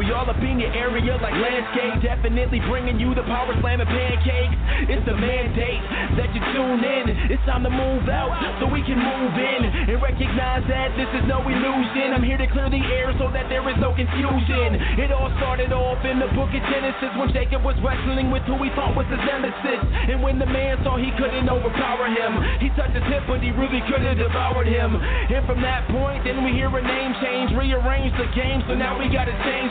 We all up in your area like landscape, definitely bringing you the power slam and pancakes. It's the mandate that you tune in. It's time to move out so we can move in and recognize that this is no illusion. I'm here to clear the air so that there is no confusion. It all started off in the book of Genesis when Jacob was wrestling with who he thought was his nemesis, and when the man saw he couldn't overpower him, he touched his hip but he really could have devoured him. And from that point, then we hear a name change, rearrange the game, so now we gotta change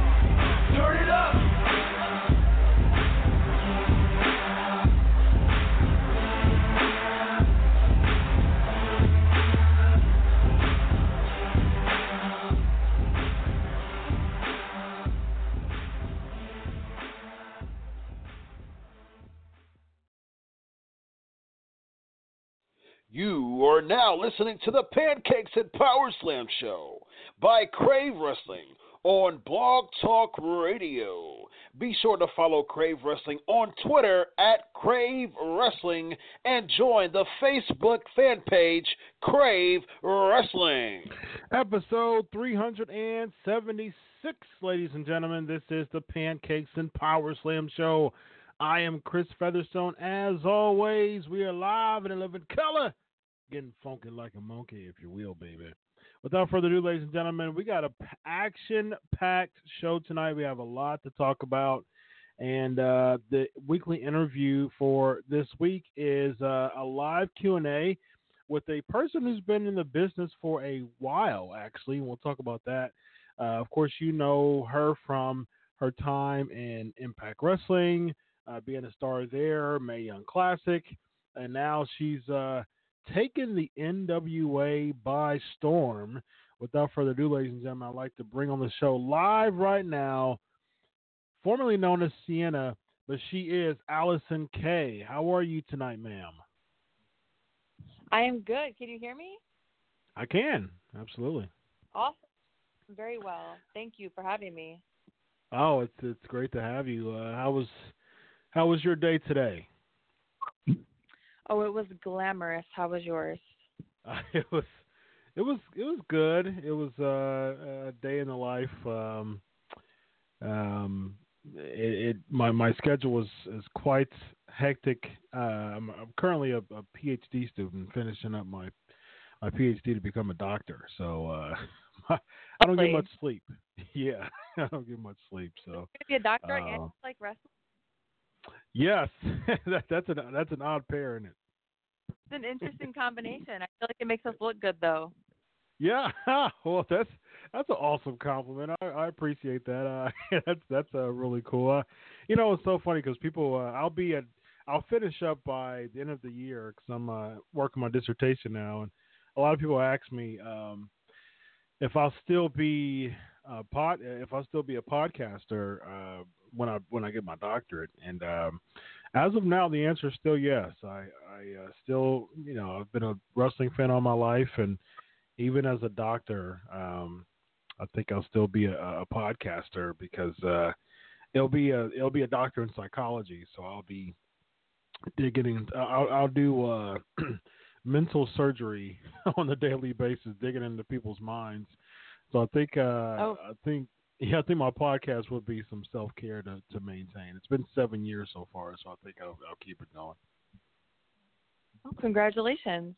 Turn it up. You are now listening to the Pancakes and Power Slam Show by Crave Wrestling on Blog Talk Radio. Be sure to follow Crave Wrestling on Twitter at Crave Wrestling and join the Facebook fan page Crave Wrestling. Episode 376, ladies and gentlemen. This is the Pancakes and Power Slam Show. I am Chris Featherstone. As always, we are live and in living color. Getting funky like a monkey, if you will, baby. Without further ado, ladies and gentlemen, we got an action-packed show tonight. We have a lot to talk about. And the weekly interview for this week is a live Q&A with a person who's been in the business for a while, actually. We'll talk about that. Of course, you know her from her time in Impact Wrestling, being a star there, Mae Young Classic. And now she's... taking the NWA by storm. Without further ado, ladies and gentlemen, I'd like to bring on the show live right now, formerly known as Sienna, but she is Allysin Kay. How are you tonight, ma'am? I am good. Can you hear me? I can. Absolutely. Awesome. Very well. Thank you for having me. Oh, it's great to have you. How was your day today? Oh, it was glamorous. How was yours? It was good. It was a day in the life. My schedule is quite hectic. I'm currently a PhD student, finishing up my PhD to become a doctor. So I don't get much sleep. Yeah, I don't get much sleep. So you're gonna be a doctor and like wrestling. Yes, that's an odd pair, isn't it? It's an interesting combination. I feel like it makes us look good, though. Yeah, well, that's an awesome compliment. I appreciate that. That's really cool. It's so funny because people. I'll finish up by the end of the year because I'm working my dissertation now, and a lot of people ask me if I'll still be a podcaster when I get my doctorate. And as of now, the answer is still yes. I still, I've been a wrestling fan all my life, and even as a doctor, I think I'll still be a podcaster because it'll be a doctor in psychology, so I'll be digging. I'll do mental surgery on a daily basis, digging into people's minds. So I think I think my podcast would be some self-care to maintain. It's been 7 years so far, so I think I'll keep it going. Well, congratulations.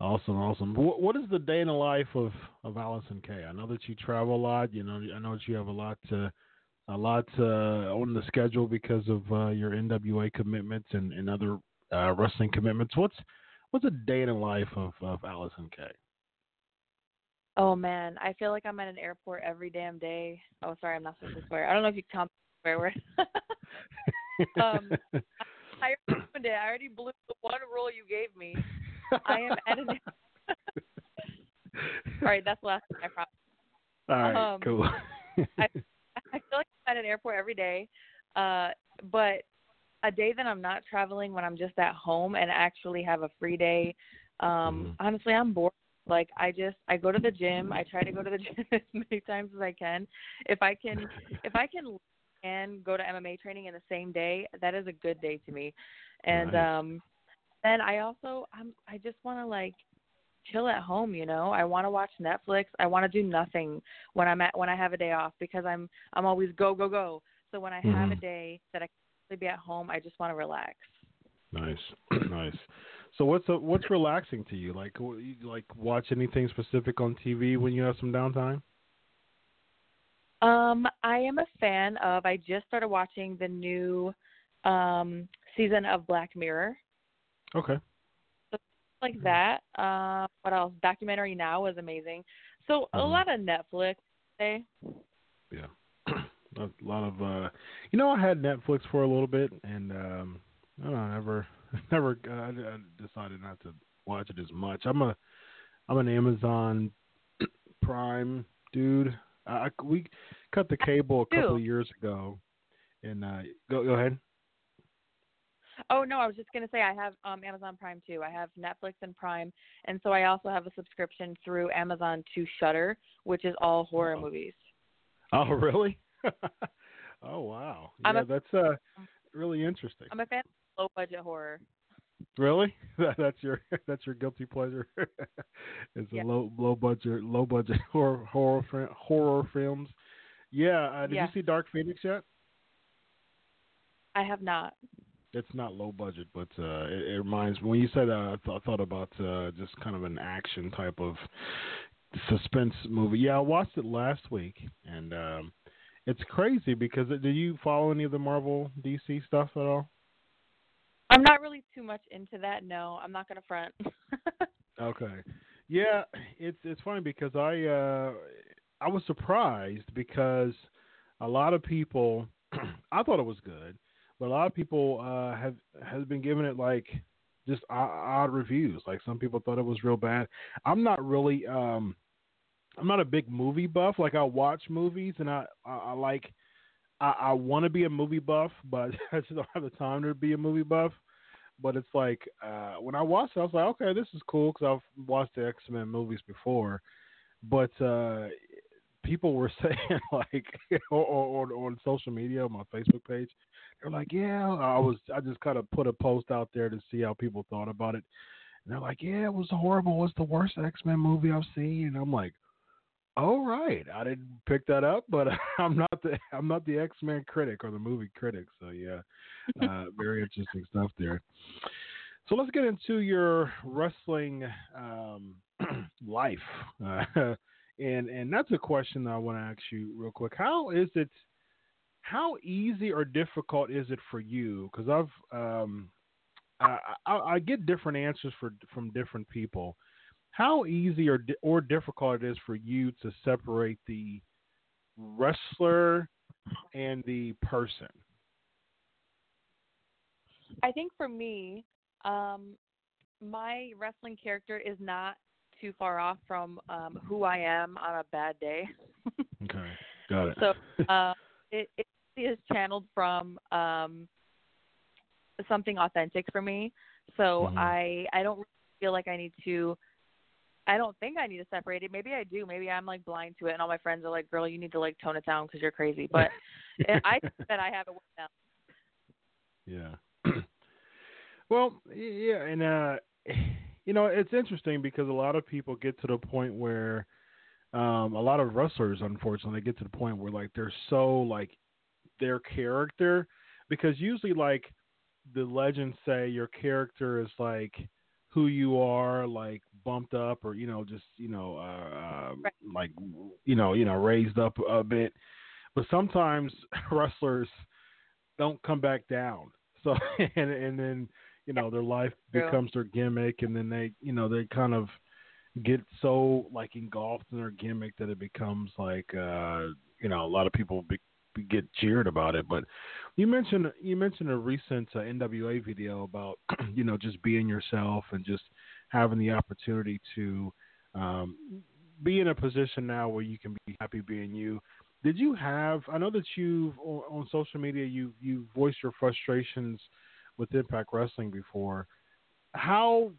Awesome. What is the day in the life of Allysin Kay? I know that you travel a lot. You know, I know that you have a lot on the schedule because of your NWA commitments and other wrestling commitments. What's a day in the life of Allysin Kay? Oh man, I feel like I'm at an airport every damn day. Oh, sorry, I'm not supposed to swear. I don't know if you can tell me swear words. I already blew the one rule you gave me. I am at an airport. All right, that's the last thing I promise. All right, cool. I feel like I'm at an airport every day, but a day that I'm not traveling, when I'm just at home and actually have a free day, honestly, I'm bored. Like, I go to the gym. I try to go to the gym as many times as I can. If I can go to MMA training in the same day, that is a good day to me. And nice. Then I also I just want to, like, chill at home, you know. I want to watch Netflix. I want to do nothing when I have a day off, because I'm always go, go, go. So when I have a day that I can be at home, I just want to relax. Nice. So what's relaxing to you? Like, watch anything specific on TV when you have some downtime? I am a fan of. I just started watching the new season of Black Mirror. Okay. So, like that. What else? Documentary Now was amazing. So a lot of Netflix today. Yeah. A lot of. I had Netflix for a little bit, and I don't know, I decided not to watch it as much. I'm an Amazon Prime dude. We cut the cable a couple of years ago, and go ahead. Oh no, I was just gonna say I have Amazon Prime too. I have Netflix and Prime, and so I also have a subscription through Amazon to Shudder, which is all horror movies. Oh really? Oh wow. Yeah, that's really interesting. I'm a fan of low budget horror. Really? That's your guilty pleasure. It's a low budget horror films. Yeah. Did you see Dark Phoenix yet? I have not. It's not low budget, but it reminds me. When you said that, I thought about just kind of an action type of suspense movie. Yeah, I watched it last week, and it's crazy because do you follow any of the Marvel DC stuff at all? I'm not really too much into that. No, I'm not going to front. Okay. Yeah, it's funny because I was surprised because a lot of people I thought it was good, but a lot of people have been giving it like just odd reviews. Like some people thought it was real bad. I'm not really I'm not a big movie buff. Like I watch movies and I want to be a movie buff, but I just don't have the time to be a movie buff. But it's like when I watched it, I was like, okay, this is cool because I've watched the X-Men movies before. But people were saying, like, on social media, on my Facebook page, they're like, yeah, I just kind of put a post out there to see how people thought about it. And they're like, yeah, it was horrible. It's the worst X-Men movie I've seen. And I'm like, all right, I didn't pick that up, but I'm not the X-Men critic or the movie critic. So yeah, very interesting stuff there. So let's get into your wrestling life, and that's a question that I want to ask you real quick. How easy or difficult is it for you? Because I get different answers from different people. How easy or difficult it is for you to separate the wrestler and the person? I think for me, my wrestling character is not too far off from who I am on a bad day. Okay, got it. So it is channeled from something authentic for me. So I don't really feel like I need to I don't think I need to separate it. Maybe I do. Maybe I'm like blind to it, and all my friends are like, "Girl, you need to like tone it down because you're crazy." But I think that I have it with them. Yeah. Well, yeah, and you know, it's interesting because a lot of people get to the point where a lot of wrestlers, unfortunately, get to the point where like they're so like their character, because usually like the legends say your character is like who you are, like bumped up, or, you know, just, you know, right. Like, you know, raised up a bit, but sometimes wrestlers don't come back down. So, and then, you know, their life becomes their gimmick, and then they, you know, they kind of get so like engulfed in their gimmick that it becomes like, you know, a lot of people get jeered about it. But you mentioned a recent NWA video about, you know, just being yourself and just having the opportunity to be in a position now where you can be happy being you. Did you have, I know that you've on social media, you voiced your frustrations with Impact Wrestling before. How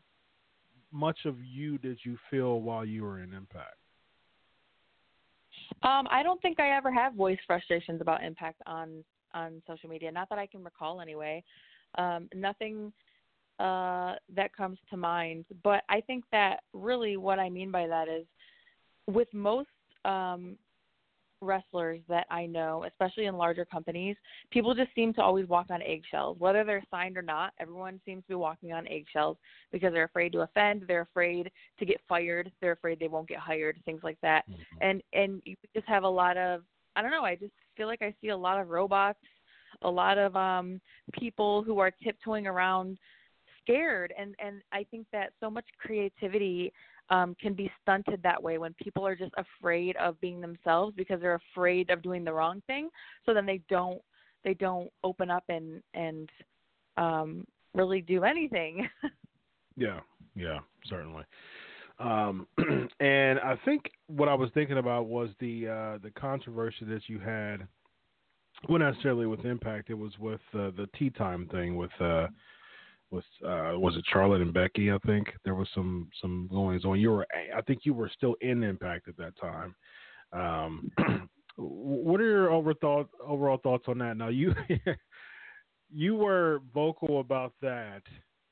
much of you did you feel while you were in Impact? I don't think I ever have voiced frustrations about Impact on social media. Not that I can recall anyway. Nothing that comes to mind. But I think that really what I mean by that is with most wrestlers that I know, especially in larger companies, people just seem to always walk on eggshells. Whether they're signed or not, everyone seems to be walking on eggshells because they're afraid to offend, they're afraid to get fired, they're afraid they won't get hired, things like that. And you just have a lot of, I don't know, I just feel like I see a lot of robots, a lot of people who are tiptoeing around scared. And I think that so much creativity can be stunted that way when people are just afraid of being themselves because they're afraid of doing the wrong thing. So then they don't open up and really do anything. Yeah, certainly. And I think what I was thinking about was the controversy that you had, well, not necessarily with Impact. It was with the tea time thing was it Charlotte and Becky? I think there was some goings on. I think you were still in Impact at that time. What are your overall thoughts on that? Now you were vocal about that,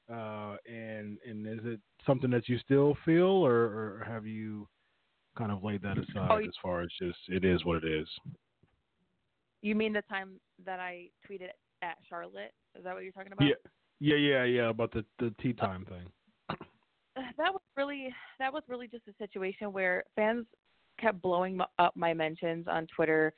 and is it something that you still feel, or have you kind of laid that aside as far as just it is what it is? You mean the time that I tweeted at Charlotte? Is that what you're talking about? Yeah. Yeah, about the tea time thing. That was really just a situation where fans kept blowing up my mentions on Twitter.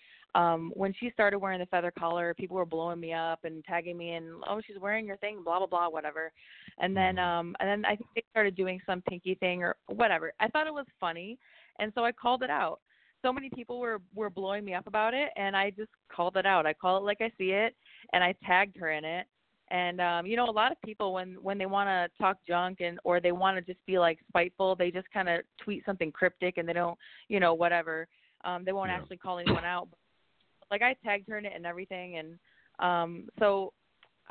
When she started wearing the feather collar, people were blowing me up and tagging me in, "Oh, she's wearing your thing, blah, blah, blah," whatever. And then I think they started doing some pinky thing or whatever. I thought it was funny, and so I called it out. So many people were blowing me up about it, and I just called it out. I call it like I see it, and I tagged her in it. And, you know, a lot of people, when they want to talk junk or they want to just be, like, spiteful, they just kind of tweet something cryptic and they don't, you know, whatever. They won't actually call anyone out. But, like, I tagged her in it and everything. And so,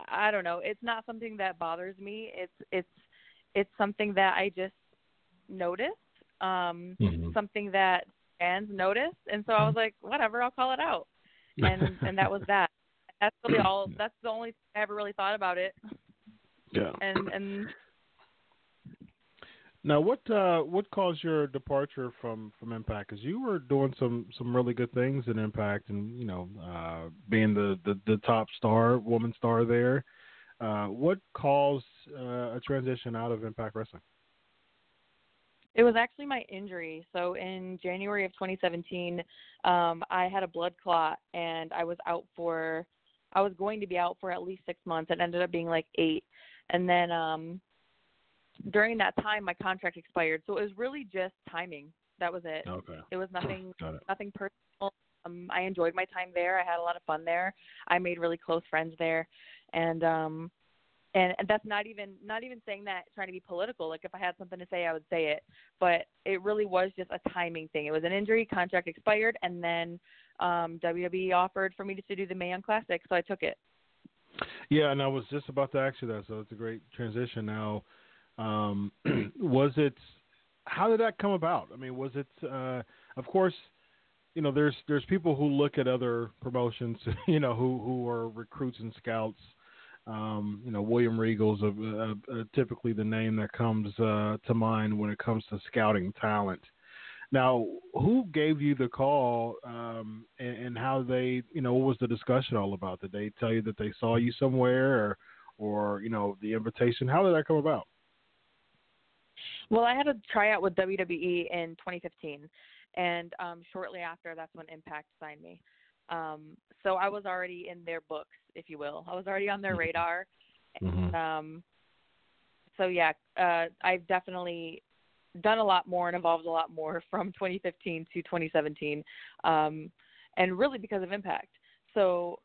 I don't know. It's not something that bothers me. It's something that I just noticed, something that fans noticed. And so I was like, whatever, I'll call it out. And that was that. That's really all. That's the only thing I ever really thought about it. Yeah. And now, what caused your departure from Impact? Because you were doing some really good things in Impact, and you know, being the top star, woman star there. What caused a transition out of Impact Wrestling? It was actually my injury. So in January of 2017, I had a blood clot, and I was going to be out for at least 6 months. It ended up being like 8. And then during that time, my contract expired. So it was really just timing. That was it. Okay. It was nothing personal. I enjoyed my time there. I had a lot of fun there. I made really close friends there. And that's not even saying that trying to be political. Like, if I had something to say, I would say it. But it really was just a timing thing. It was an injury, contract expired, and then WWE offered for me to do the Mae Young Classic, so I took it. Yeah, and I was just about to ask you that, so it's a great transition. Now, was it How did that come about? I mean, was it, of course, you know, there's people who look at other promotions, you know, who are recruits and scouts. You know, William Regal's typically the name that comes to mind when it comes to scouting talent. Now, who gave you the call and how they, you know, what was the discussion all about? Did they tell you that they saw you somewhere or you know, the invitation? How did that come about? Well, I had a tryout with WWE in 2015, and shortly after, that's when Impact signed me. So I was already in their books, if you will. I was already on their radar. And, so, yeah, I've definitely done a lot more and evolved a lot more from 2015 to 2017, and really because of Impact. So,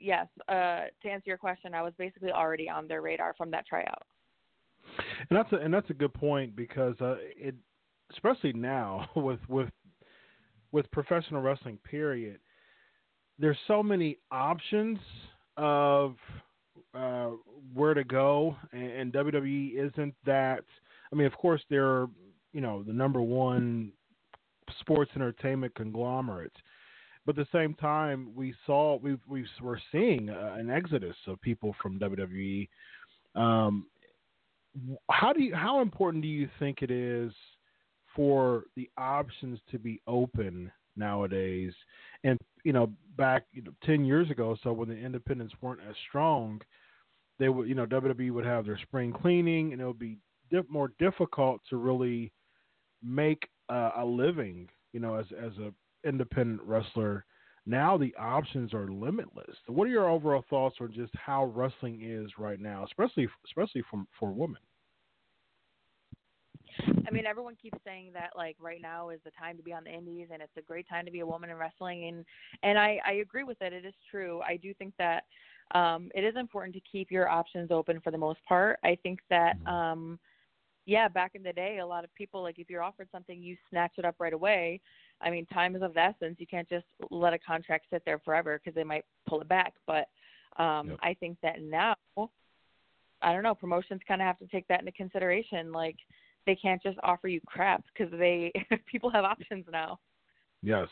yes, to answer your question, I was basically already on their radar from that tryout. And that's a good point because it, especially now with professional wrestling, period, there's so many options of where to go, and WWE isn't that. I mean, of course, they're, you know, the number one sports entertainment conglomerate, but at the same time, we're seeing an exodus of people from WWE. How important do you think it is for the options to be open nowadays? And, you know, back 10 years ago, so when the independents weren't as strong, they would, you know, WWE would have their spring cleaning, and it would be more difficult to really make a living, you know, as a independent wrestler. Now the options are limitless. So what are your overall thoughts on just how wrestling is right now, especially for women? I mean, everyone keeps saying that, like, right now is the time to be on the indies and it's a great time to be a woman in wrestling. And I agree with it. It is true. I do think that it is important to keep your options open for the most part. I think that, yeah, back in the day, a lot of people, like, if you're offered something, you snatch it up right away. I mean, time is of the essence. You can't just let a contract sit there forever because they might pull it back. But yep. I think that now, I don't know, promotions kind of have to take that into consideration. Like, they can't just offer you crap because people have options now. Yes.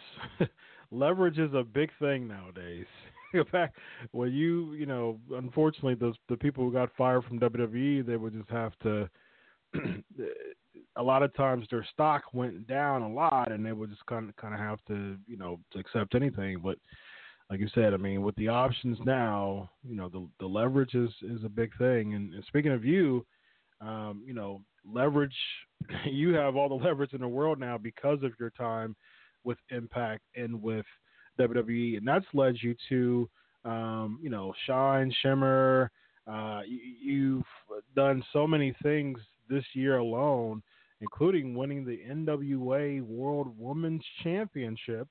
Leverage is a big thing nowadays. In fact, when you know, unfortunately, the people who got fired from WWE, they would just have to a lot of times their stock went down a lot, and they would just kind of have to, you know, to accept anything. But like you said, I mean, with the options now, you know, the leverage is a big thing. And speaking of you, you know, leverage, you have all the leverage in the world now because of your time with Impact and with WWE, and that's led you to, you know, shine, Shimmer. You've done so many things this year alone, including winning the NWA World Women's Championship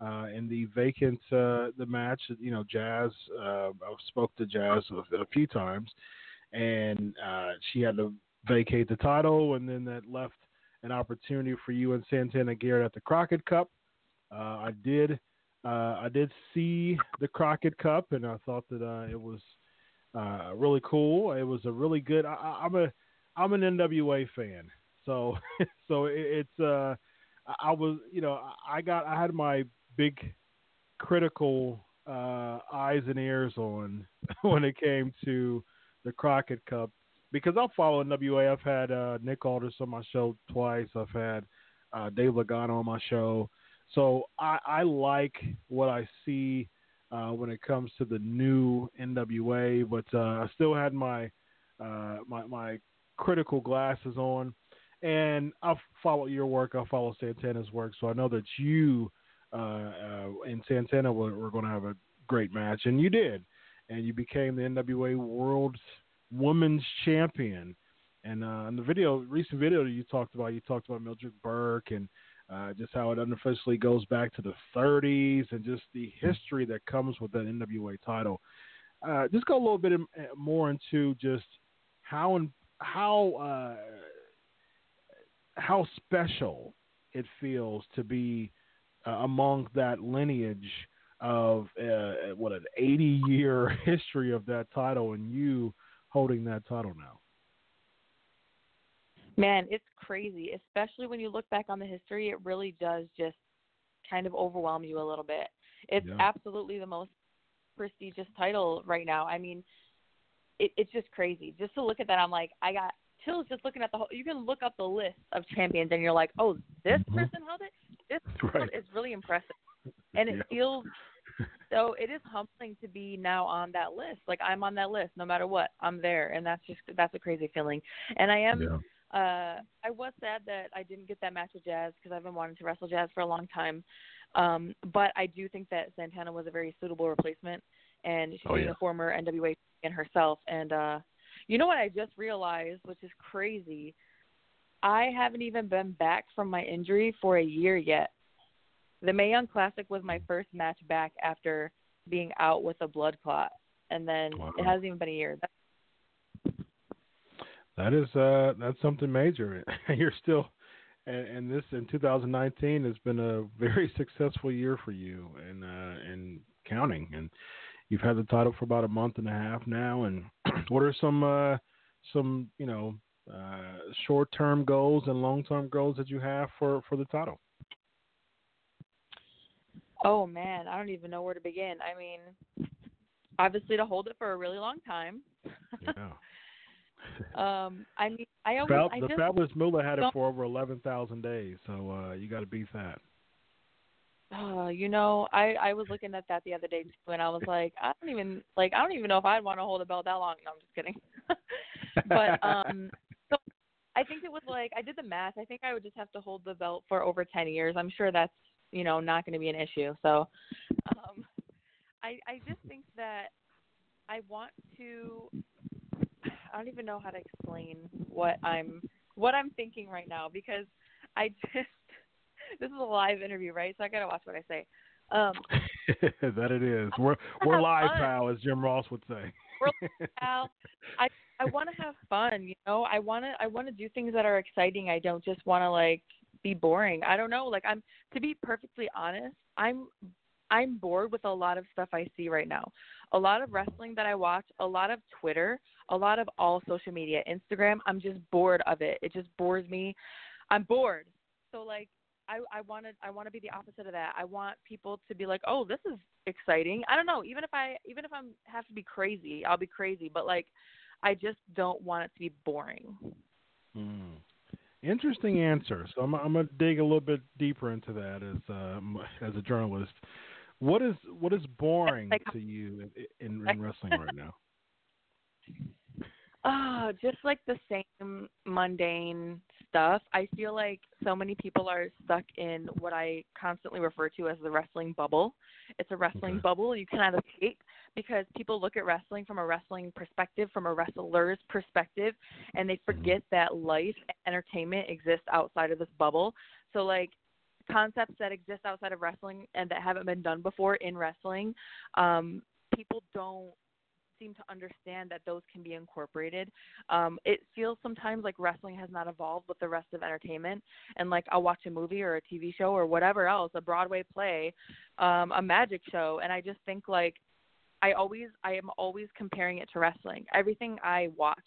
in the vacant the match. You know, Jazz. I've spoke to Jazz a few times, and she had to vacate the title, and then that left an opportunity for you and Santana Garrett at the Crockett Cup. I did see the Crockett Cup, and I thought that it was really cool. It was a really good. I'm an NWA fan, so it's. I was, you know, I had my big critical eyes and ears on when it came to the Crockett Cup because I follow NWA. I've had Nick Aldis on my show twice. I've had Dave Logano on my show. So I like what I see when it comes to the new NWA, but I still had my my critical glasses on, and I follow your work. I follow Santana's work, so I know that you and Santana were going to have a great match, and you did, and you became the NWA World Women's Champion. And in the recent video you talked about Mildred Burke and. Just how it unofficially goes back to the 30s and just the history that comes with that NWA title. Just go a little bit more into just how special it feels to be among that lineage of what an 80-year history of that title and you holding that title now. Man, it's crazy, especially when you look back on the history. It really does just kind of overwhelm you a little bit. It's absolutely the most prestigious title right now. I mean, it's just crazy. Just to look at that, I'm like, I got chills just looking at the whole. You can look up the list of champions, and you're like, oh, this person held it? It's really impressive. And it feels so, it is humbling to be now on that list. Like, I'm on that list no matter what. I'm there, and that's a crazy feeling. And I am. Yeah. I was sad that I didn't get that match with Jazz because I've been wanting to wrestle Jazz for a long time. But I do think that Santana was a very suitable replacement, and she's a former NWA champion herself. And you know what I just realized, which is crazy? I haven't even been back from my injury for a year yet. The Mae Young Classic was my first match back after being out with a blood clot, and then it hasn't even been a year. That's something major. You're still, and this in 2019 has been a very successful year for you, and counting. And you've had the title for about a month and a half now. And what are some short term goals and long term goals that you have for the title? Oh man, I don't even know where to begin. I mean, obviously to hold it for a really long time. Yeah. I mean, the Fabulous Moolah had it for over 11,000 days, so you got to beat that. I was looking at that the other day too, and I was like, I don't even know if I'd want to hold a belt that long. No, I'm just kidding. But so I think it was like, I did the math. I think I would just have to hold the belt for over 10 years. I'm sure that's not going to be an issue. So I just think that I want to. I don't even know how to explain what I'm thinking right now, because this is a live interview, right? So I gotta watch what I say. That it is. We're live, pal, as Jim Ross would say. We're live, pal. I want to have fun, I want to do things that are exciting. I don't just want to be boring. I don't know. I'm, to be perfectly honest, I'm bored with a lot of stuff I see right now. A lot of wrestling that I watch, a lot of Twitter, a lot of all social media, Instagram. I'm just bored of it. It just bores me. I'm bored. So I want to be the opposite of that. I want people to be like, oh, this is exciting. I don't know. Even if I have to be crazy, I'll be crazy. But I just don't want it to be boring. Mm. Interesting answer. So I'm gonna dig a little bit deeper into that as a journalist. What is boring to you in wrestling right now? Oh, just the same mundane stuff. I feel like so many people are stuck in what I constantly refer to as the wrestling bubble. It's a wrestling bubble you cannot escape, because people look at wrestling from a wrestling perspective, from a wrestler's perspective, and they forget that life and entertainment exists outside of this bubble. So concepts that exist outside of wrestling and that haven't been done before in wrestling, people don't seem to understand that those can be incorporated. It feels sometimes like wrestling has not evolved with the rest of entertainment, and I'll watch a movie or a TV show or whatever else, a Broadway play, a magic show, and I just think I am always comparing it to wrestling. Everything I watch,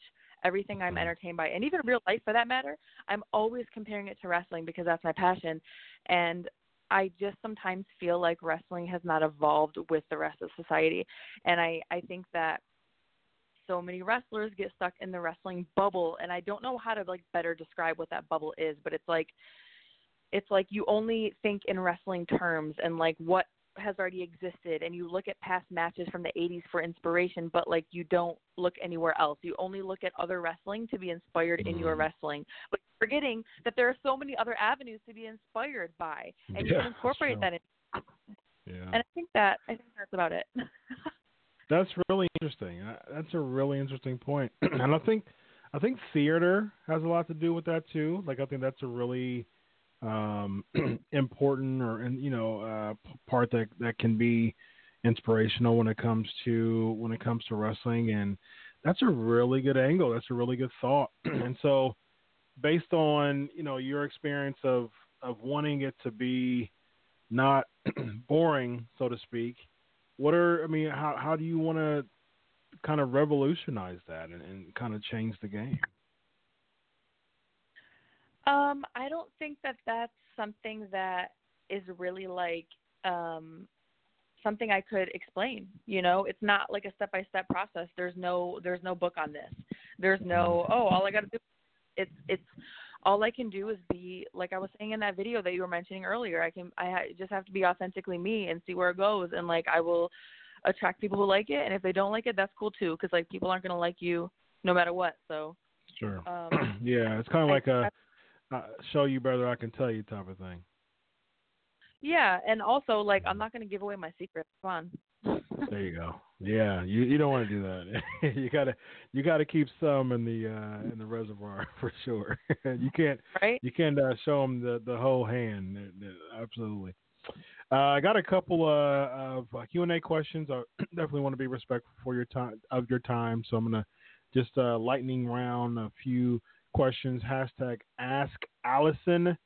everything I'm entertained by, and even real life for that matter, I'm always comparing it to wrestling because that's my passion. And I just sometimes feel like wrestling has not evolved with the rest of society. And I think that so many wrestlers get stuck in the wrestling bubble, and I don't know how to better describe what that bubble is, but it's like you only think in wrestling terms and what has already existed, and you look at past matches from the 80s for inspiration, but you don't look anywhere else. You only look at other wrestling to be inspired in your wrestling, but forgetting that there are so many other avenues to be inspired by, and you can incorporate that in. Yeah. And I think that's about it. That's really interesting. That's a really interesting point. And I think theater has a lot to do with that too. I think that's a really important part that can be inspirational when it comes to wrestling. And that's a really good angle. That's a really good thought. And so based on, your experience of wanting it to be not boring, so to speak, how do you want to kind of revolutionize that and kind of change the game? I don't think that that's something that is really like something I could explain. You know, it's not like a step-by-step process. There's no book on this. There's no, all I got to do. It's all I can do is be, like I was saying in that video that you were mentioning earlier, I just have to be authentically me and see where it goes. And like, I will attract people who like it. And if they don't like it, that's cool too. Cause like people aren't going to like you no matter what. So sure. Yeah. It's kind of like a show you brother, I can tell you type of thing. Yeah. And also like, I'm not going to give away my secrets. Come on. There you go. Yeah, you don't want to do that. you gotta keep some in the reservoir for sure. You can't right? You can't show them the whole hand. Absolutely. I got a couple of Q&A questions. I definitely want to be respectful of your time. So I'm gonna just lightning round a few questions. #AskAllysin.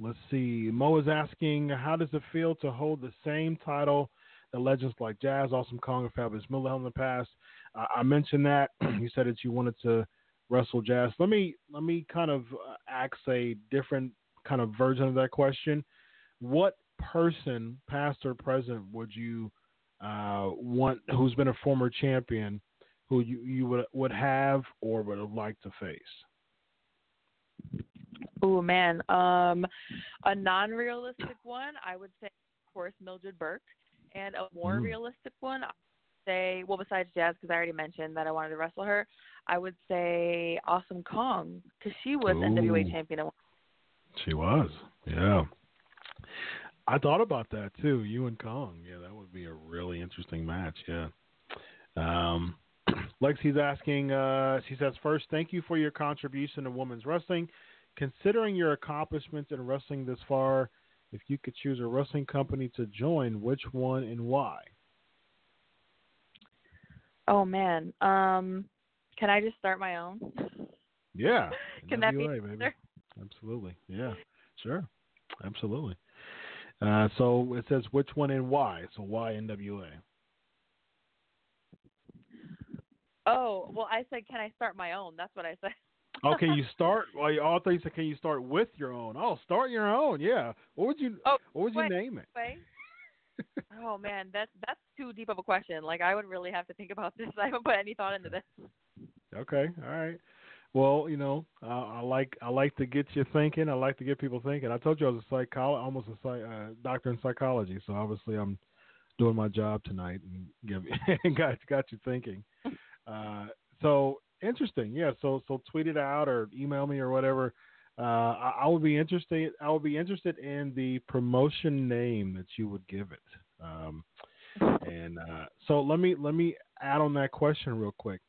Let's see. Mo is asking, how does it feel to hold the same title that legends like Jazz, Awesome Kong, and Fabulous Miller held in the past? I mentioned that you said that you wanted to wrestle Jazz. Let me kind of ask a different kind of version of that question. What person, past or present, would you want who's been a former champion who you would have or would have liked to face? Oh, man. A non-realistic one, I would say, of course, Mildred Burke. And a more realistic one, I would say, well, besides Jazz, because I already mentioned that I wanted to wrestle her, I would say Awesome Kong, because she was NWA champion. She was, yeah. I thought about that, too, you and Kong. Yeah, that would be a really interesting match, yeah. Lexi's asking, she says, first, thank you for your contribution to women's wrestling. Considering your accomplishments in wrestling this far, if you could choose a wrestling company to join, which one and why? Oh, man. Can I just start my own? Yeah. Can that be baby? Absolutely. Yeah, sure. Absolutely. So it says which one and why. So why NWA? Oh, well, I said, can I start my own? That's what I said. Okay, you start. Well, all things. Can you start with your own? Oh, start your own. Yeah. What would you name it? Oh man, that's too deep of a question. Like I would really have to think about this. I haven't put any thought into this. Okay. All right. Well, you know, I like to get you thinking. I like to get people thinking. I told you I was a doctor in psychology. So obviously I'm doing my job tonight and got you thinking. So. Interesting. Yeah. So tweet it out or email me or whatever. I would be interested. I would be interested in the promotion name that you would give it. So let me add on that question real quick.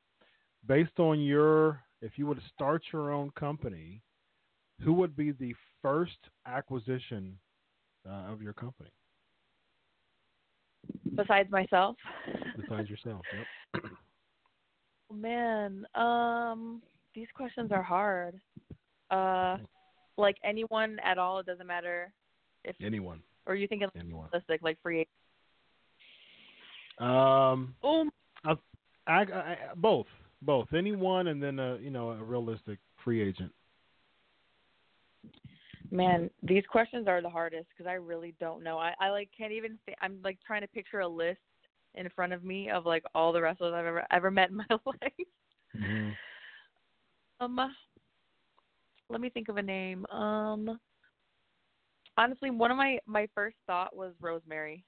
Based on if you were to start your own company, who would be the first acquisition of your company? Besides myself. Besides yourself. Yep. Man, these questions are hard. Like anyone at all, it doesn't matter if anyone. Or you think it's realistic, like free agent. Both anyone, and then a realistic free agent. Man, these questions are the hardest because I really don't know. I like can't even. I'm like trying to picture a list in front of me of like all the wrestlers I've ever met in my life. Mm-hmm. Let me think of a name. Honestly, one of my first thought was Rosemary.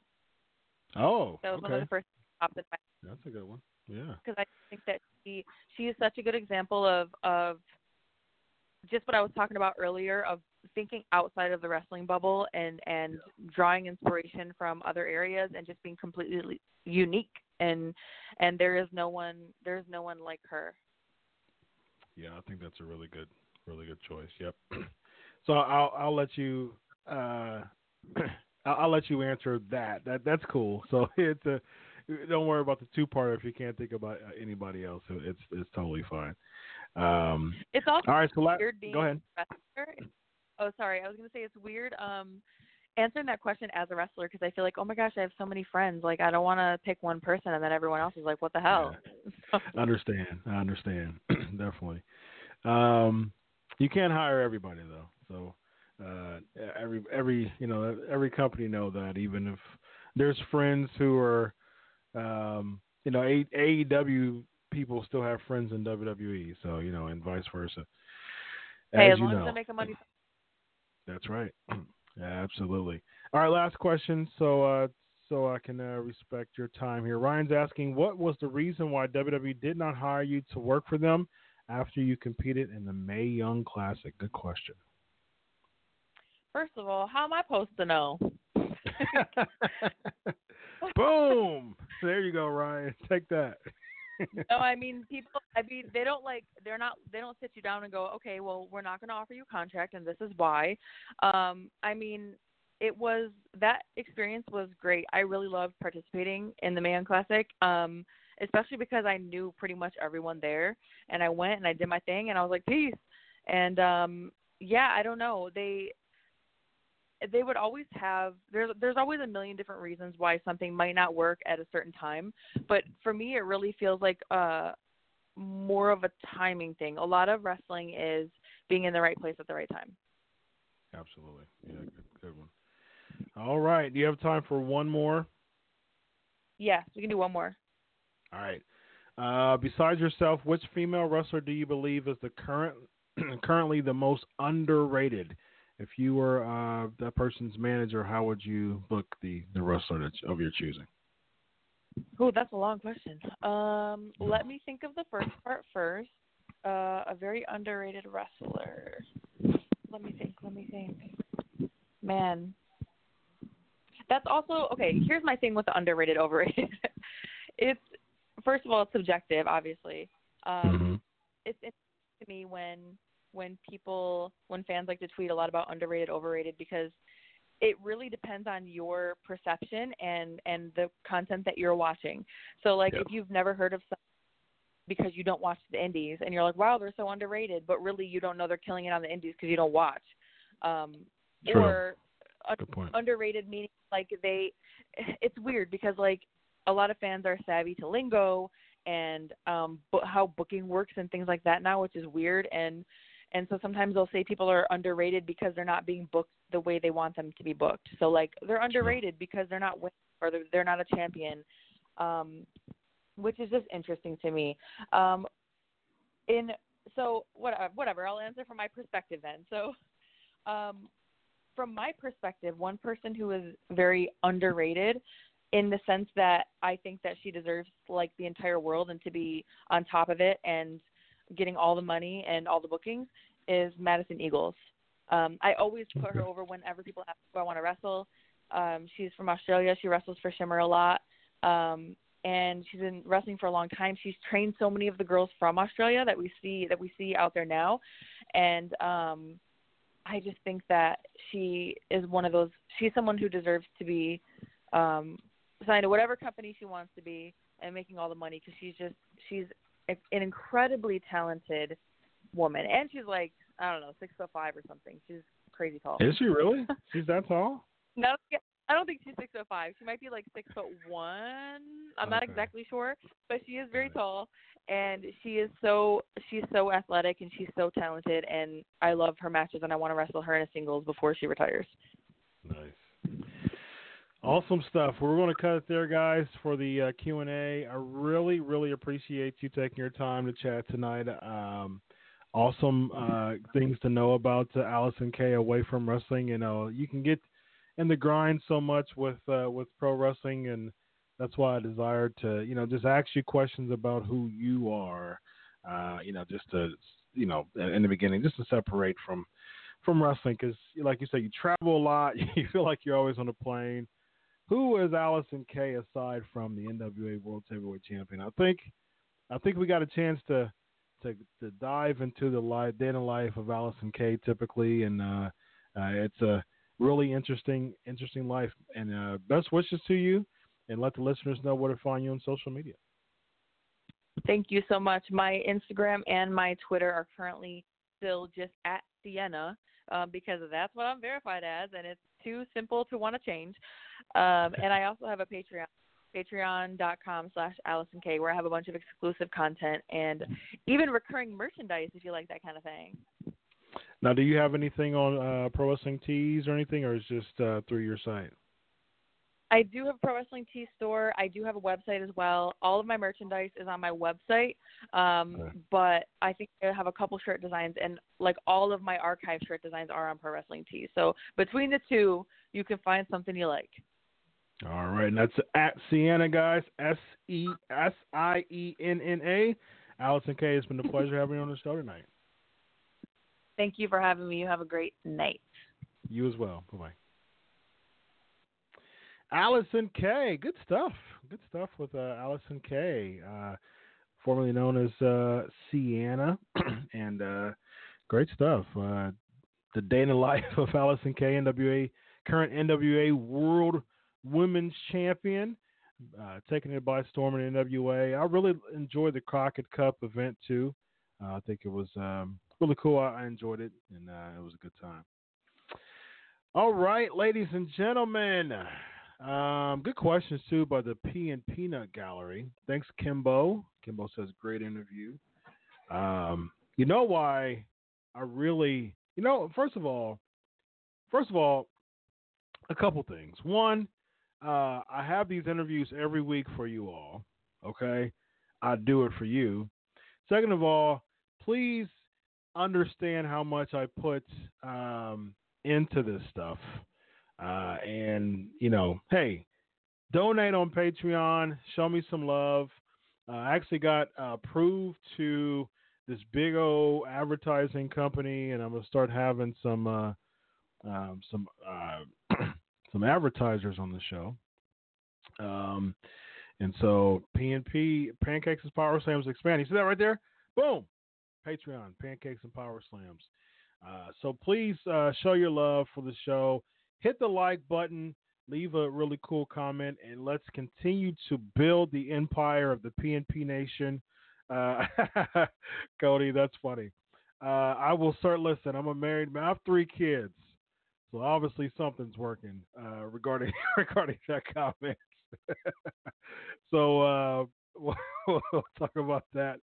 Oh, that was one of the first thoughts that that's a good one. Yeah, because I think that she is such a good example of just what I was talking about earlier of thinking outside of the wrestling bubble and drawing inspiration from other areas and just being completely unique and there's no one like her. Yeah, I think that's a really good choice. Yep. So I'll let you answer that. That's cool. So don't worry about the two-part if you can't think about anybody else. It's totally fine. It's also all right. So weird being go ahead. Oh, sorry. I was going to say it's weird answering that question as a wrestler because I feel like, oh, my gosh, I have so many friends. Like, I don't want to pick one person, and then everyone else is like, what the hell? Yeah. I understand. Definitely. You can't hire everybody though. So every company know that, even if there's friends who are AEW people still have friends in WWE, so and vice versa. As long as they're making money. That's right. Yeah, absolutely. All right, last question. So I can respect your time here. Ryan's asking, what was the reason why WWE did not hire you to work for them after you competed in the Mae Young Classic? Good question. First of all, how am I supposed to know? Boom! There you go, Ryan. Take that. No, people, they don't they don't sit you down and go, okay, well, we're not going to offer you a contract, and this is why. That experience was great. I really loved participating in the Mae Young Classic, especially because I knew pretty much everyone there, and I went and I did my thing, and I was like, peace. And I don't know. They would always have there's always a million different reasons why something might not work at a certain time. But for me, it really feels like more of a timing thing. A lot of wrestling is being in the right place at the right time. Absolutely. Yeah, good one. All right. Do you have time for one more? Yes, we can do one more. All right. Besides yourself, which female wrestler do you believe is currently the most underrated? If you were that person's manager, how would you book the wrestler of your choosing? Oh, that's a long question. Let me think of the first part first. A very underrated wrestler. Let me think. Man. That's also, okay, here's my thing with the underrated, overrated. It's, first of all, it's subjective, obviously. It's interesting to me when fans like to tweet a lot about underrated, overrated, because it really depends on your perception and the content that you're watching. So if you've never heard of something because you don't watch the indies and you're like, wow, they're so underrated, but really you don't know they're killing it on the indies because you don't watch. True. Or underrated meaning it's weird because a lot of fans are savvy to lingo and how booking works and things like that now, which is weird. And so sometimes they'll say people are underrated because they're not being booked the way they want them to be booked. So they're underrated because they're not winning or they're not a champion, which is just interesting to me. Whatever, I'll answer from my perspective then. So from my perspective, one person who is very underrated in the sense that I think that she deserves the entire world and to be on top of it and getting all the money and all the bookings is Madison Eagles. I always put her over whenever people ask who I want to wrestle. She's from Australia. She wrestles for Shimmer a lot. And she's been wrestling for a long time. She's trained so many of the girls from Australia that we see out there now. And I just think that she is she's someone who deserves to be signed to whatever company she wants to be and making all the money. Cause she's an incredibly talented woman, and she's 6'5" or something. She's crazy tall. Is she really? She's that tall? No, I don't think she's 6'5". She might be 6'1". I'm not exactly sure, but she is very tall, and she's so athletic and she's so talented, and I love her matches, and I want to wrestle her in a singles before she retires. Nice. Awesome stuff. We're going to cut it there, guys, for the Q&A. I really, really appreciate you taking your time to chat tonight. Awesome things to know about Allysin Kay away from wrestling. You can get in the grind so much with pro wrestling, and that's why I desired to, just ask you questions about who you are, just to, in the beginning, just to separate from wrestling, because like you said, you travel a lot. You feel like you're always on a plane. Who is Allysin Kay aside from the NWA World Heavyweight Champion? I think we got a chance to dive into the day in the life of Allysin Kay typically, and it's a really interesting life. And best wishes to you, and let the listeners know where to find you on social media. Thank you so much. My Instagram and my Twitter are currently still just at Sienna, because that's what I'm verified as, and it's too simple to want to change. And I also have a patreon.com/AllysinKay, where I have a bunch of exclusive content and even recurring merchandise if you like that kind of thing. Now, do you have anything on Pro Wrestling Tees or anything, or is it just through your site? I do have a Pro Wrestling Tees store. I do have a website as well. All of my merchandise is on my website, okay. But I think I have a couple shirt designs, and like all of my archive shirt designs are on Pro Wrestling Tees. So between the two, you can find something you like. All right, and that's at Sienna, guys, S-I-E-N-N-A. Allysin Kay, it's been a pleasure having you on the show tonight. Thank you for having me. You have a great night. You as well. Bye-bye. Allysin Kay, good stuff. Good stuff with Allysin Kay, formerly known as Sienna, and great stuff. The day in the life of Allysin Kay, NWA, current NWA World Women's Champion, taking it by storm in NWA. I really enjoyed the Crockett Cup event too. I think it was really cool. I enjoyed it, and it was a good time. All right, ladies and gentlemen. Good questions too by the P and Peanut Gallery. Thanks, Kimbo. Kimbo says great interview. You know why I really, first of all, a couple things. One, I have these interviews every week for you all. Okay, I do it for you. Second of all, please understand how much I put into this stuff. And you know, hey, donate on Patreon, show me some love. I actually got approved to this big old advertising company, and I'm gonna start having some advertisers on the show. And so PNP, Pancakes and Power Slams expanding. See that right there? Boom! Patreon, Pancakes and Power Slams. So please show your love for the show. Hit the like button, leave a really cool comment, and let's continue to build the empire of the PNP Nation. Cody, that's funny. I will start, listen, I'm a married man. I have 3 kids, so obviously something's working regarding that comment. So we'll talk about that.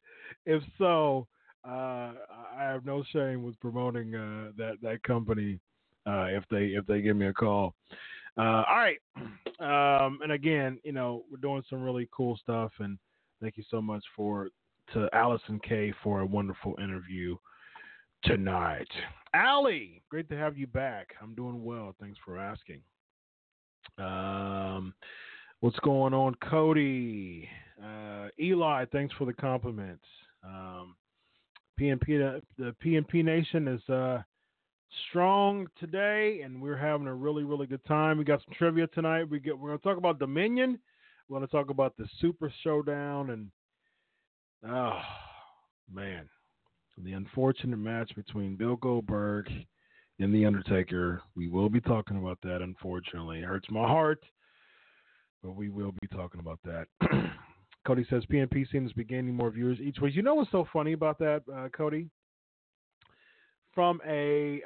If so, I have no shame with promoting that company. If they give me a call. All right. And again, you know, we're doing some really cool stuff, and thank you so much to Allysin Kay for a wonderful interview tonight. Allie, great to have you back. I'm doing well. Thanks for asking. What's going on, Cody? Eli, thanks for the compliments. The PNP Nation is, strong today, and we're having a really, really good time. We got some trivia tonight. We're going to talk about Dominion. We're going to talk about the Super Showdown, and oh man, the unfortunate match between Bill Goldberg and The Undertaker. We will be talking about that. Unfortunately, it hurts my heart, but we will be talking about that. Cody says PNP seems to be gaining more viewers each week. You know what's so funny about that, Cody? From you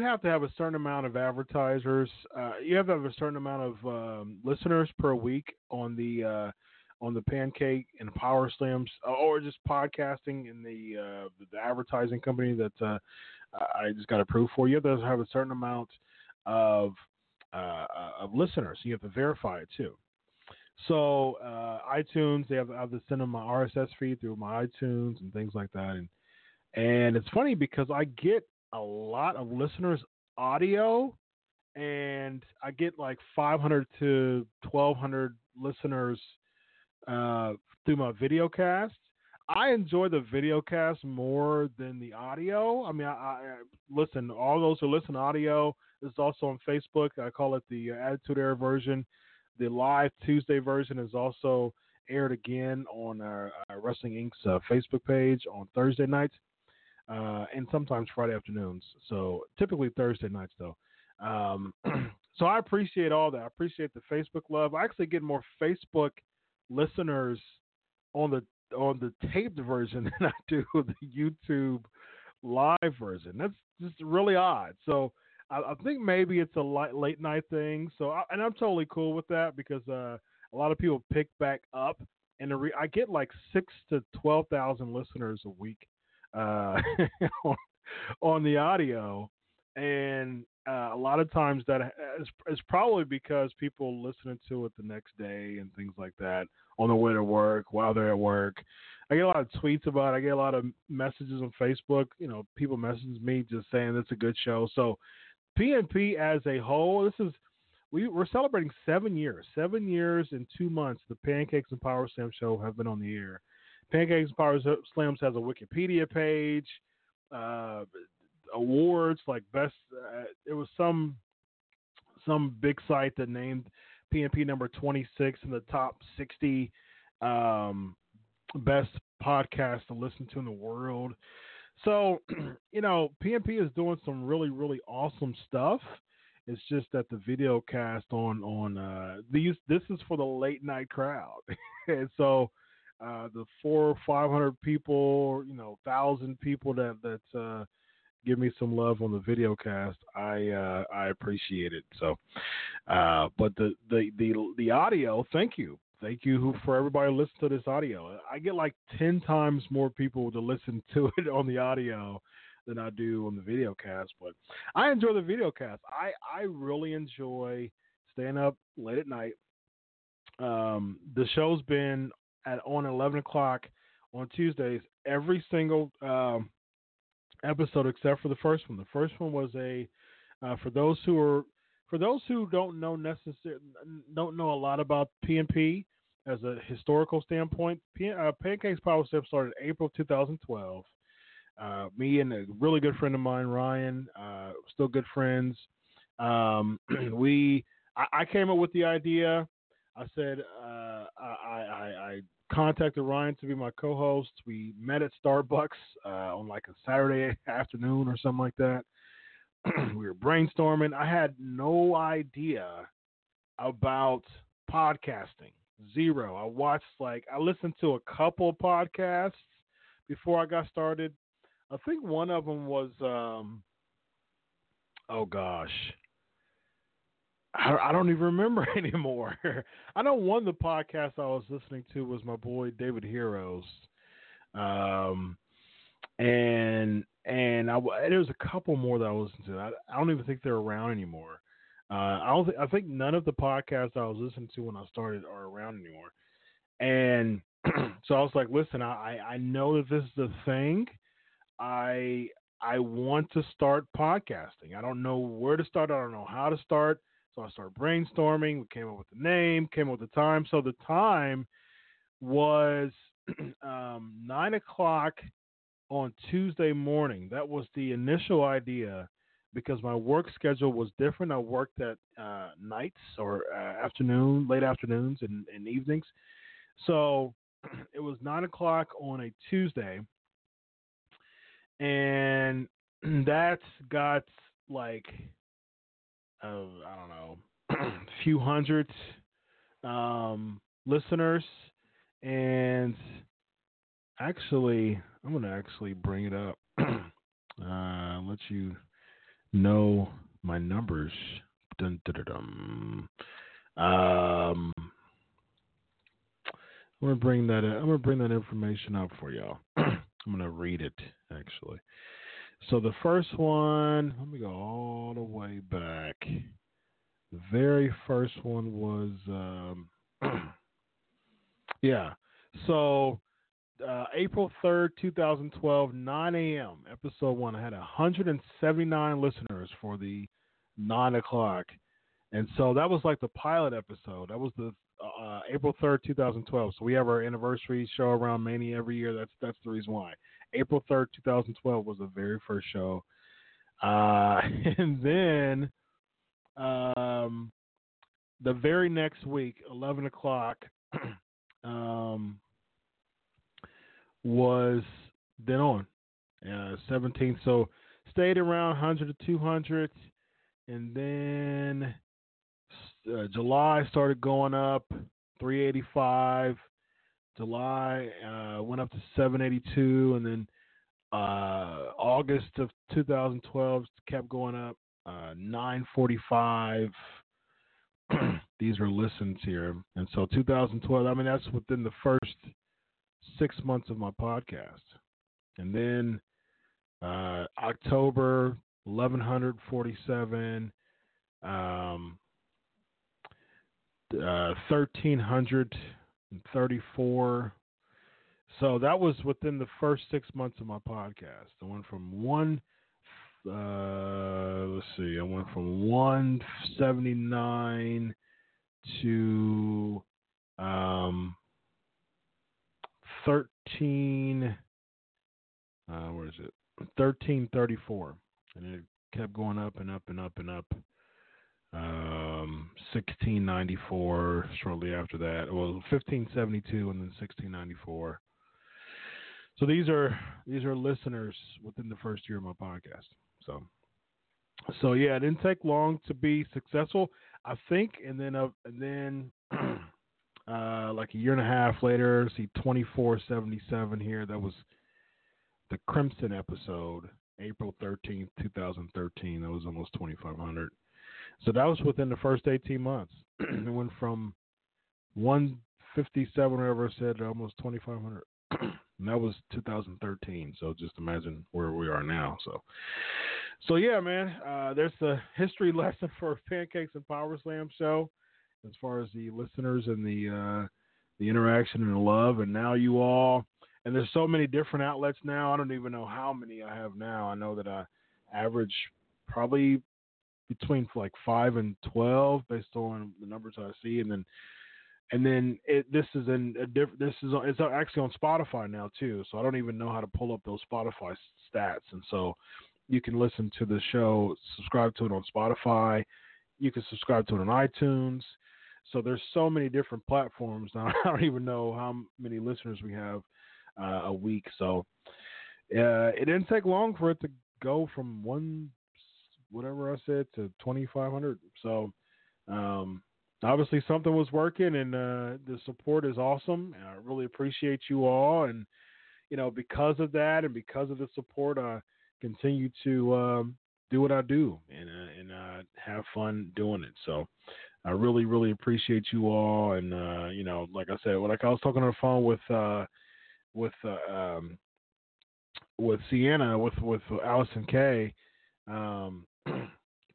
have to have a certain amount of advertisers. You have to have a certain amount of listeners per week on the Pancake and Power Slams, or just podcasting in the advertising company that I just got approved for. You have to have a certain amount of listeners. You have to verify it too. So iTunes, I have to send them my RSS feed through my iTunes and things like that. And it's funny because I get a lot of listeners' audio, and I get like 500 to 1,200 listeners through my video cast. I enjoy the video cast more than the audio. I mean, I listen, all those who listen to audio, it's also on Facebook. I call it the Attitude Era version. The live Tuesday version is also aired again on our Wrestling Inc.'s Facebook page on Thursday nights. And sometimes Friday afternoons. So typically Thursday nights, though. So I appreciate all that. I appreciate the Facebook love. I actually get more Facebook listeners on the taped version than I do the YouTube live version. That's just really odd. So I think maybe it's a late night thing. So and I'm totally cool with that because a lot of people pick back up, and I get like 6 to 12,000 listeners a week. on the audio. And a lot of times that is probably because people listening to it the next day and things like that on the way to work, while they're at work. I get a lot of tweets about it. I get a lot of messages on Facebook. You know, people message me just saying it's a good show. So PNP as a whole, this is, we're celebrating 7 years. 7 years and 2 months the Pancakes and Power Slam Show have been on the air. Pancakes and Power Slams has a Wikipedia page, awards, like best, it was some big site that named PNP number 26 in the top 60 best podcasts to listen to in the world. So, you know, PNP is doing some really, really awesome stuff. It's just that the video cast on these, this is for the late night crowd. And so the 400 or 500 people, you know, 1,000 people that give me some love on the video cast, I appreciate it. So, but the audio, thank you for everybody who listens to this audio. I get like 10 times more people to listen to it on the audio than I do on the video cast, but I enjoy the video cast. I really enjoy staying up late at night. The show's been on 11 o'clock on Tuesdays, every single episode except for the first one. The first one was for those who don't know a lot about PNP as a historical standpoint. Pancakes Power Slam started in April 2012. Me and a really good friend of mine, Ryan, still good friends. I came up with the idea. I said I contacted Ryan to be my co-host. We met at Starbucks on like a Saturday afternoon or something like that. We were brainstorming. I had no idea about podcasting. Zero. I listened to a couple of podcasts before I got started. I think one of them was, I don't even remember anymore. I know one of the podcasts I was listening to was my boy David Heroes. And there was a couple more that I listened to. I don't even think they're around anymore. I think none of the podcasts I was listening to when I started are around anymore. And so I was like, listen, I know that this is a thing. I want to start podcasting. I don't know where to start. I don't know how to start. So I started brainstorming. We came up with the name, came up with the time. So the time was 9 o'clock on Tuesday morning. That was the initial idea because my work schedule was different. I worked at nights or late afternoons and evenings. So it was 9 o'clock on a Tuesday. And that's got like... I don't know, a few hundred listeners. And actually, I'm going to bring it up. Let you know my numbers. I'm going to bring that information up for y'all. I'm going to read it, actually. So the first one, let me go all the way back. The very first one was, So April 3rd, 2012, 9 a.m., episode 1. I had 179 listeners for the 9 o'clock. And so that was like the pilot episode. That was the April 3rd, 2012. So we have our anniversary show around Mania every year. That's the reason why. April 3rd, 2012 was the very first show. And then the very next week, 11 o'clock, was then on, 17th. So stayed around 100 to 200. And then July started going up, 385. July went up to 782, and then August of 2012 kept going up, 945. These are listens here. And so 2012, I mean, that's within the first 6 months of my podcast. And then October 1147, 1334. So that was within the first 6 months of my podcast. I went from I went from 179 to 13. 1334, and it kept going up and up and up and up. 1694 shortly after that. Well, 1572 and then 1694. So these are listeners within the first year of my podcast. So yeah, it didn't take long to be successful, I think. And then like a year and a half later, see 2477 here. That was the Crimson episode, April 13th, 2013. That was almost 2,500. So that was within the first 18 months. It went from 157, whatever I said, to almost 2,500. And that was 2013. So just imagine where we are now. So yeah, man, there's the history lesson for Pancakes and Power Slam Show as far as the listeners and the interaction and the love. And now you all, and there's so many different outlets now. I don't even know how many I have now. I know that I average probably between like 5 and 12 based on the numbers I see. And then it's actually on Spotify now too. So I don't even know how to pull up those Spotify stats. And so you can listen to the show, subscribe to it on Spotify. You can subscribe to it on iTunes. So there's so many different platforms now. I don't even know how many listeners we have a week. So it didn't take long for it to go from one, whatever I said, to 2,500. So obviously something was working, and the support is awesome. And I really appreciate you all. And, you know, because of that and because of the support, I continue to do what I do and have fun doing it. So I really, really appreciate you all. And, you know, like I said, like I was talking on the phone with Sienna, with Allysin Kay,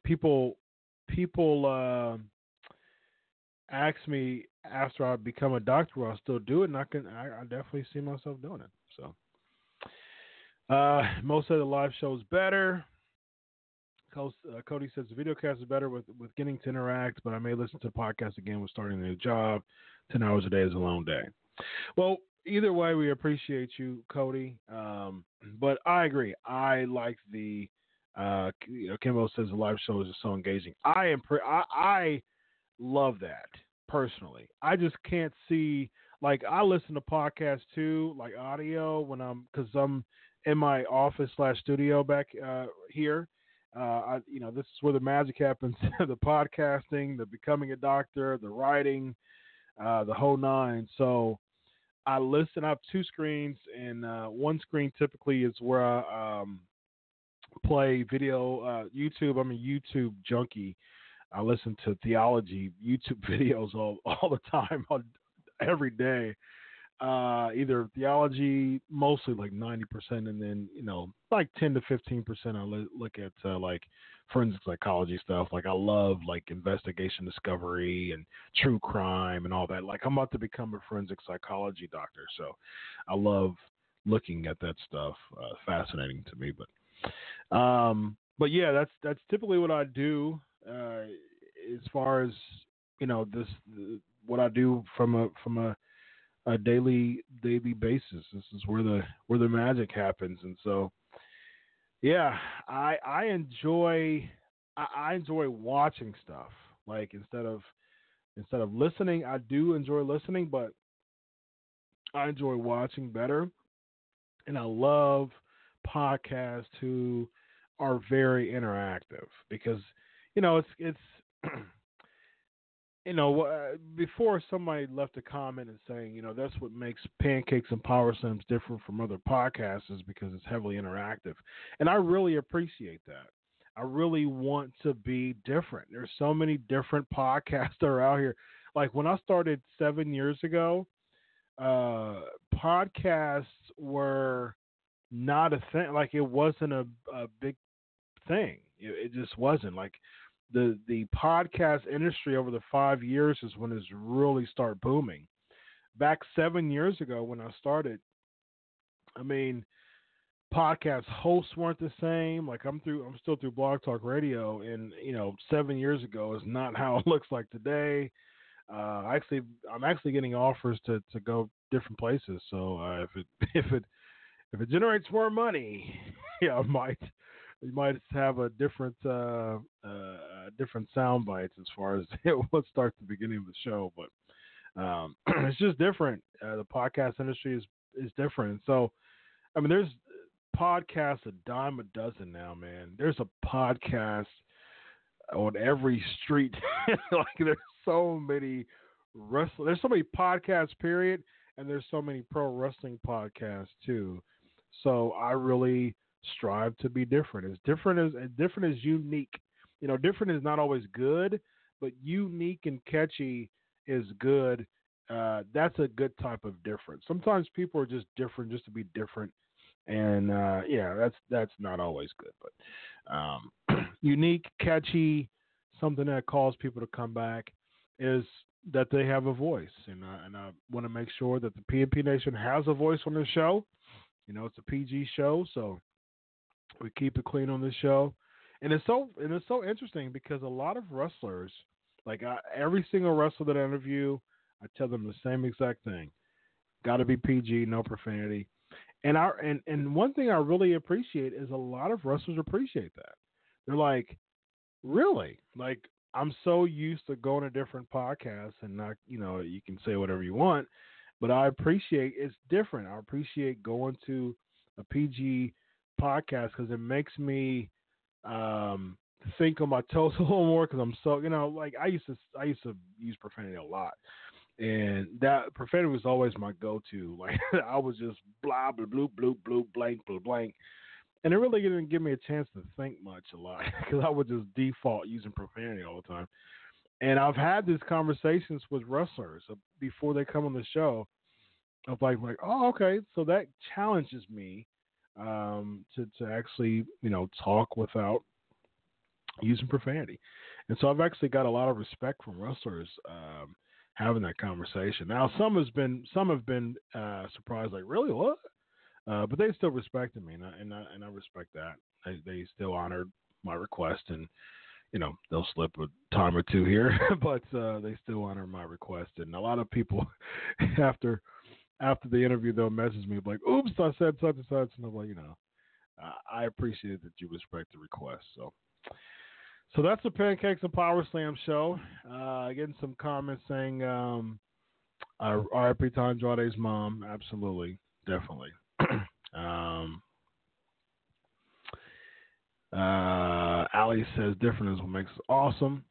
people ask me after I become a doctor, I'll still do it, and I definitely see myself doing it. So most of the live shows better. Cody says the videocast is better with getting to interact, but I may listen to the podcast again with starting a new job. 10 hours a day is a long day. Well, either way, we appreciate you, Cody. But I agree. I like the. Kimbo says the live show is just so engaging. I love that personally. I just can't see, like, I listen to podcasts too, like audio because I'm in my office /studio back here. This is where the magic happens. The podcasting, the becoming a doctor, the writing, the whole nine. So I listen. I have two screens, and one screen typically is where I play video, YouTube. I'm a YouTube junkie. I listen to theology YouTube videos all the time, every day. Either theology, mostly like 90%, and then, you know, like 10 to 15%, I look at like forensic psychology stuff. Like I love like investigation discovery and true crime and all that. Like I'm about to become a forensic psychology doctor, so I love looking at that stuff. Fascinating to me, but. But yeah, that's typically what I do, as far as, you know, what I do from a daily basis. This is where the magic happens. And so, yeah, I enjoy watching stuff. Like instead of listening, I do enjoy listening, but I enjoy watching better. And I love podcasts who are very interactive, because, you know, it's you know, before somebody left a comment and saying, you know, that's what makes Pancakes and Power Slams different from other podcasts is because it's heavily interactive, and I really appreciate that. I really want to be different. There's so many different podcasts that are out here. Like when I started 7 years ago, podcasts were not a thing. Like, it wasn't a big thing. It just wasn't. Like, the podcast industry over the 5 years is when it's really start booming. Back 7 years ago when I started, I mean, podcast hosts weren't the same. Like, I'm still through Blog Talk Radio, and 7 years ago is not how it looks like today. I'm actually getting offers to go different places. So if it generates more money, yeah, you might have a different different sound bites as far as it would start the beginning of the show. But it's just different. The podcast industry is different. So I mean, there's podcasts a dime a dozen now, man. There's a podcast on every street. Like, there's so many wrestling. There's so many podcasts, period, and there's so many pro wrestling podcasts too. So I really strive to be different. Different is unique. Different is not always good, but unique and catchy is good. That's a good type of different. Sometimes people are just different just to be different, and that's not always good. But unique, catchy, something that calls people to come back is that they have a voice, and I want to make sure that the P&P Nation has a voice on the show. It's a PG show, so we keep it clean on this show, and it's so interesting because a lot of wrestlers, like every single wrestler that I interview, I tell them the same exact thing: got to be PG, no profanity. And one thing I really appreciate is a lot of wrestlers appreciate that. They're like, really? Like, I'm so used to going to different podcasts and not, you can say whatever you want, but I appreciate it's different. I appreciate going to a PG podcast because it makes me think on my toes a little more, because I'm so, like I used to use profanity a lot. And that profanity was always my go-to. Like, I was just blah, blah, blah, blah, blah, blank, blah, blank. And it really didn't give me a chance to think much a lot, because I would just default using profanity all the time. And I've had these conversations with wrestlers before they come on the show of like, oh, okay. So that challenges me to actually, talk without using profanity. And so I've actually got a lot of respect from wrestlers, having that conversation. Now, some have been surprised, like, really, what? But they still respected me, and I respect that. They still honored my request, and they'll slip a time or two here, but they still honor my request. And a lot of people after the interview, they'll message me like, "Oops, I said such and such," and I'm like, I appreciate that you respect the request. So that's the Pancakes and Power Slam show. Getting some comments saying, R.I.P. to Andrade's mom. Absolutely. Definitely. Allie says different is what makes it awesome.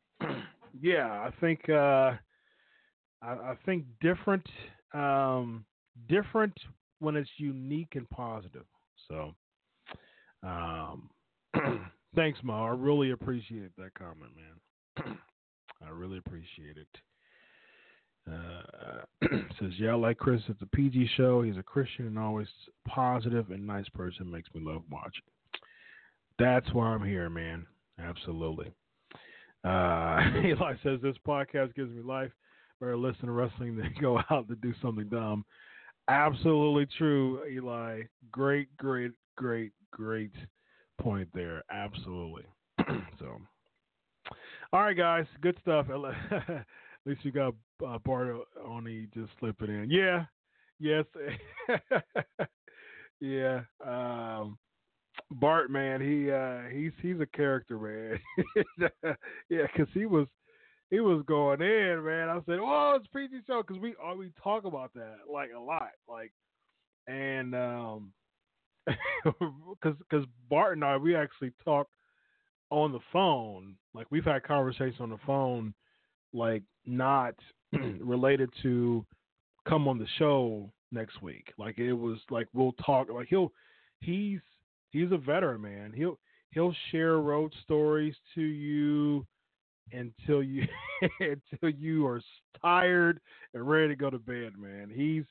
Yeah, I think different, different when it's unique and positive. So, thanks, Ma. I really appreciate that comment, man. I really appreciate it. Says, yeah, I like Chris at the PG show. He's a Christian and always positive and nice person. Makes me love watching. That's why I'm here, man. Absolutely. Eli says, this podcast gives me life. Better listen to wrestling than go out to do something dumb. Absolutely true, Eli. Great, great, great, great point there. Absolutely. So, all right, guys, good stuff. At least you got Bart on. He just slip it in. Yeah. Yes. Yeah. Bart, man, he's a character, man. Yeah. Cause he was going in, man. I said, "Whoa, it's PG show." Cause we talk about that like a lot. Like, and, Because Bart and I, we actually talk on the phone. Like, we've had conversations on the phone, like, not related to come on the show next week. Like, it was like, we'll talk. Like, he's a veteran, man. He'll share road stories to you until you until you are tired and ready to go to bed, man. He's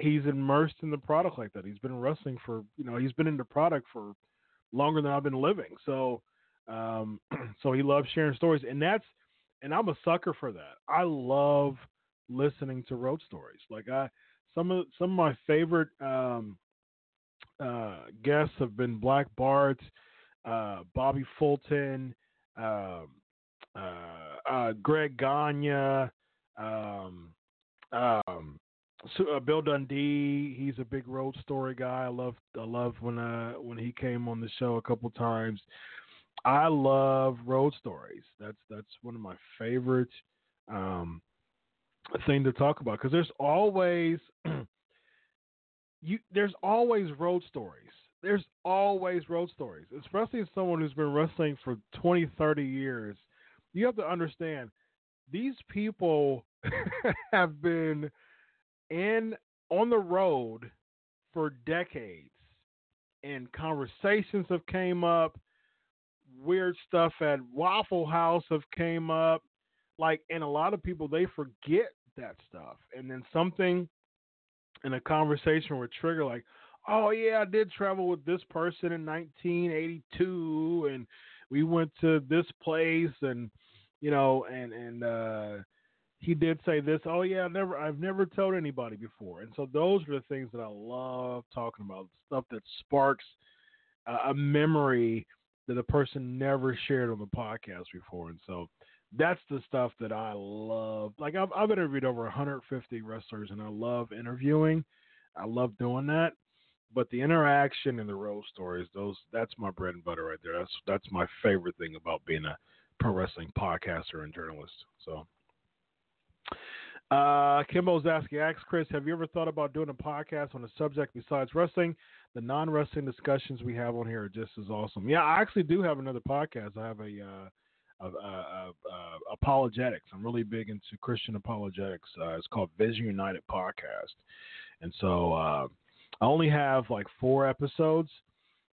he's immersed in the product like that. He's been wrestling for, you know, he's been in the product for longer than I've been living. So, so he loves sharing stories, and that's, and I'm a sucker for that. I love listening to road stories. Like some of my favorite, guests have been Black Bart, Bobby Fulton, Greg Gagne, Bill Dundee. He's a big road story guy. I love when he came on the show a couple times. I love road stories. That's one of my favorite thing to talk about, because there's always there's always road stories, especially as someone who's been wrestling for 20-30 years. You have to understand, these people have been on the road for decades, and conversations have came up, weird stuff at Waffle House have came up, like, and a lot of people, they forget that stuff, and then something in a conversation would trigger, like, oh yeah, I did travel with this person in 1982, and we went to this place, and you know, and he did say this. Oh yeah, I've never told anybody before. And so those are the things that I love talking about, stuff that sparks a memory that a person never shared on the podcast before. And so that's the stuff that I love. Like I've interviewed over 150 wrestlers, and I love interviewing. I love doing that. But the interaction and the road stories, that's my bread and butter right there. That's my favorite thing about being a pro wrestling podcaster and journalist. So Kimbo's asking, ask Chris, have you ever thought about doing a podcast on a subject besides wrestling? The non-wrestling discussions we have on here are just as awesome. Yeah, I actually do have another podcast. I have a apologetics. I'm really big into Christian apologetics. It's called Vision United Podcast. And so I only have like 4 episodes,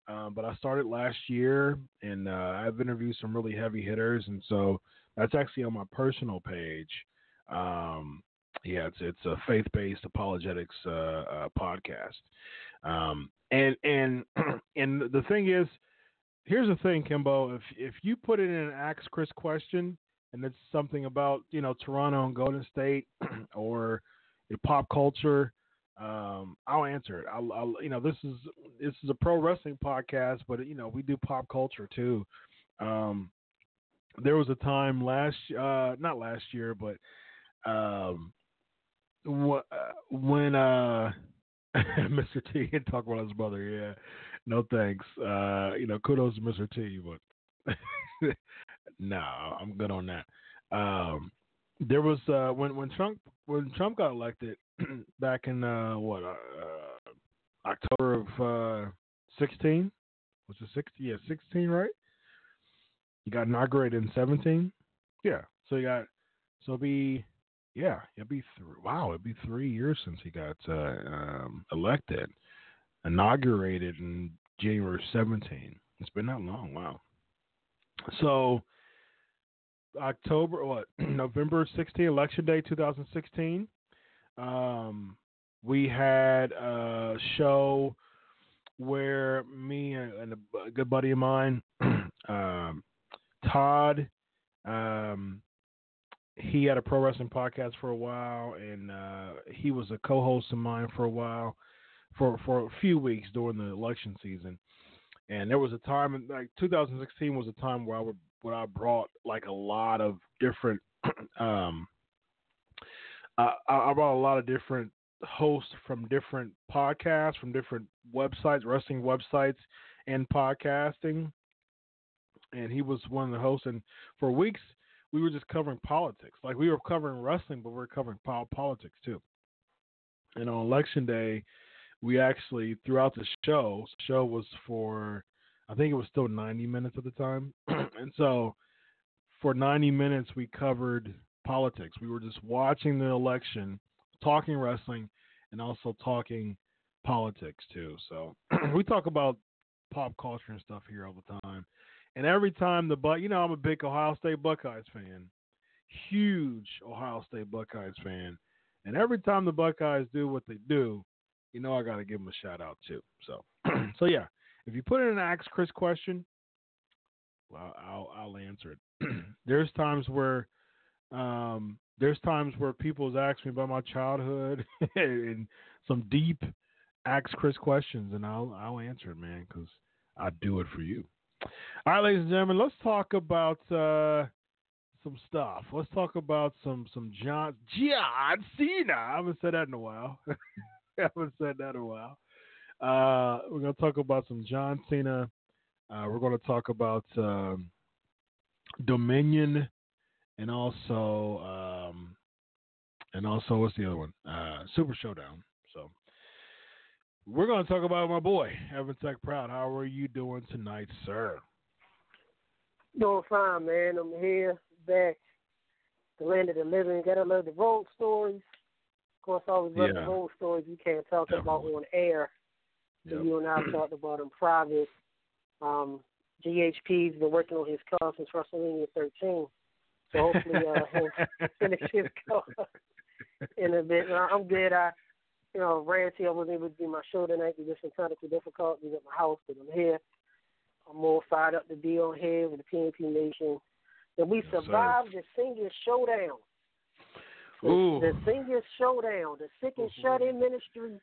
but I started last year, and I've interviewed some really heavy hitters, and so that's actually on my personal page. Yeah, it's a faith-based apologetics podcast. And the thing is, here's the thing, Kimbo. If you put it in an Ask Chris question, and it's something about, you know, Toronto and Golden State or pop culture, I'll answer it. I'll you know, this is a pro wrestling podcast, but you know, we do pop culture too. There was a time when Mr. T had talked about his brother. Yeah, no thanks. You know, kudos to Mr. T, but no, I'm good on that. There was when Trump got elected back in October of 16. Was it 16? Yeah, 16, right? He got inaugurated in 17. Yeah, it'd be 3 years since he got elected, inaugurated in January 17. It's been that long. Wow. So November 16, Election Day 2016. We had a show where me and a good buddy of mine, Todd, he had a pro wrestling podcast for a while, and he was a co-host of mine for a while, for a few weeks during the election season. And there was a time, like 2016 was a time where I brought like a lot of different I brought a lot of different hosts from different podcasts, from different websites, wrestling websites and podcasting. And he was one of the hosts. And for weeks, we were just covering politics. Like, we were covering wrestling, but we were covering politics too. And on election day, we actually, throughout the show was for, I think it was still 90 minutes at the time. And so for 90 minutes, we covered politics. We were just watching the election, talking wrestling, and also talking politics too. So we talk about pop culture and stuff here all the time. And every time you know, I'm a big Ohio State Buckeyes fan, huge Ohio State Buckeyes fan. And every time the Buckeyes do what they do, you know I got to give him a shout out too. So yeah, if you put in an Ask Chris question, well, I'll answer it. There's times where people have asked me about my childhood and some deep Ask Chris questions, and I'll answer it, man, because I do it for you. All right, ladies and gentlemen, let's talk about some stuff. Let's talk about some John Cena. I haven't said that in a while. We're going to talk about some John Cena. We're going to talk about Dominion, and also what's the other one? Super Showdown. So we're going to talk about my boy, Evan Tech Proud. How are you doing tonight, sir? Doing fine, man. I'm here, back, the land of the living. Gotta love the road stories. Of course, I always love the road stories you can't talk about on air. Yep. You and I talked about in private. GHP's been working on his car since WrestleMania 13. So hopefully he'll finish his car in a bit. I'm good. I wasn't able to do my show tonight because it's incredibly difficult to be at my house, but I'm here. I'm more fired up to be on here with the PNP Nation. And we survived the Singers Showdown. The Singers Showdown, the Sick and Shut-In Ministry.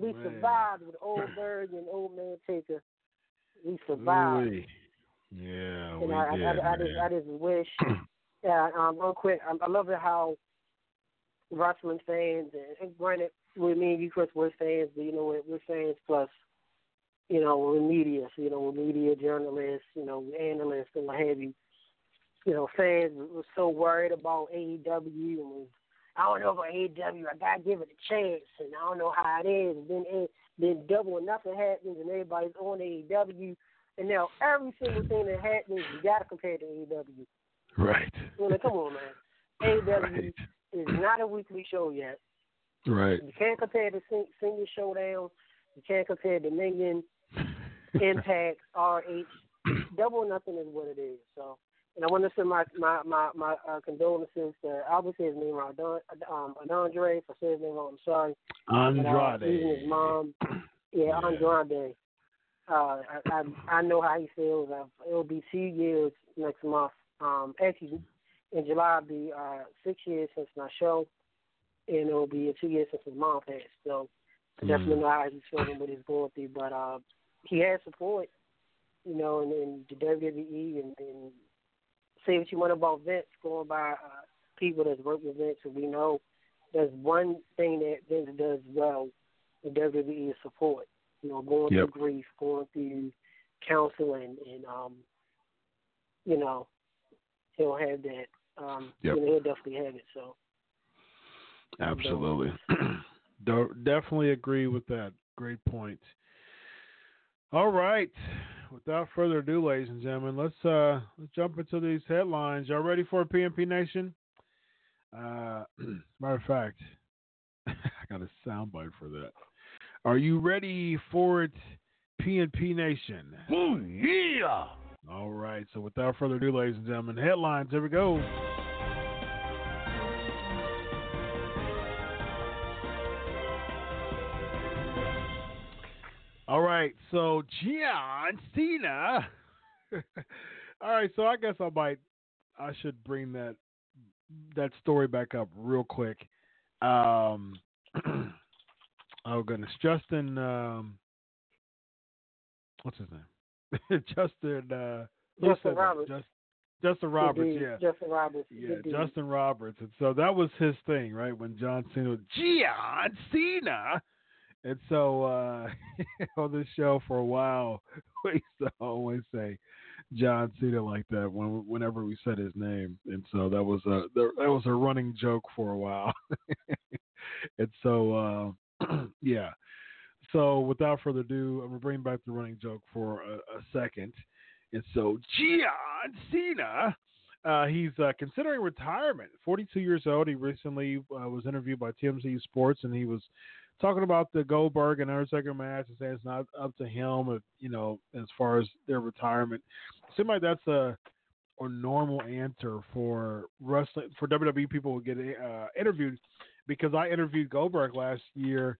We survived with Goldberg and Old Man Taker. We survived. Yeah, and I just wish. Real quick, I love it how wrestling fans, and granted, with me and you, Chris, we're fans, but you know, we're fans plus, you know, we're media, so, you know, we're media journalists, you know, analysts and what have you. You know, fans were so worried about AEW, and I don't know about AEW, I gotta give it a chance, and I don't know how it is. And then double or nothing happens, and everybody's on AEW, and now every single thing that happens, you gotta compare to AEW. Right. You know, come on, man. AEW is not a weekly show yet. Right. You can't compare the Senior Showdown. You can't compare Dominion, Impact, RH. Double or Nothing is what it is. So, and I want to send my condolences to obviously his name wrong, Andre. If I say his name wrong, I'm sorry. Andrade. Even his mom. Yeah. Andrade. I know how he feels. It'll be 2 years next month. Actually, in July, it'll be 6 years since my show. And it'll be 2 years since his mom passed. So I definitely know how he's feeling, what he's going through. But he has support, you know, in the WWE. And say what you want about Vince, going by people that's worked with Vince. And we know there's one thing that Vince does well in WWE is support. You know, going through grief, going through counseling. And, you know, he'll have that. You know, he'll definitely have it. So. Absolutely. Definitely agree with that. Great point. All right. Without further ado, ladies and gentlemen, let's jump into these headlines. Y'all ready for PNP Nation? Matter of fact, I got a soundbite for that. Are you ready for it, PNP Nation? Oh, yeah! All right. So without further ado, ladies and gentlemen, headlines. Here we go. All right, so John Cena. All right, so I guess I should bring that story back up real quick. Oh goodness, Justin, what's his name? Justin Roberts. Yeah, Justin Roberts. And so that was his thing, right? When John Cena. And so on this show for a while, we used to always say John Cena like that whenever we said his name. And so that was a running joke for a while. And so, yeah. So without further ado, I'm going to bring back the running joke for a second. And so John Cena, he's considering retirement. 42 years old. He recently was interviewed by TMZ Sports, and he was talking about the Goldberg and Undertaker match and saying it's not up to him, if, you know, as far as their retirement. It seems like that's a normal answer for wrestling, for WWE people who get interviewed, because I interviewed Goldberg last year,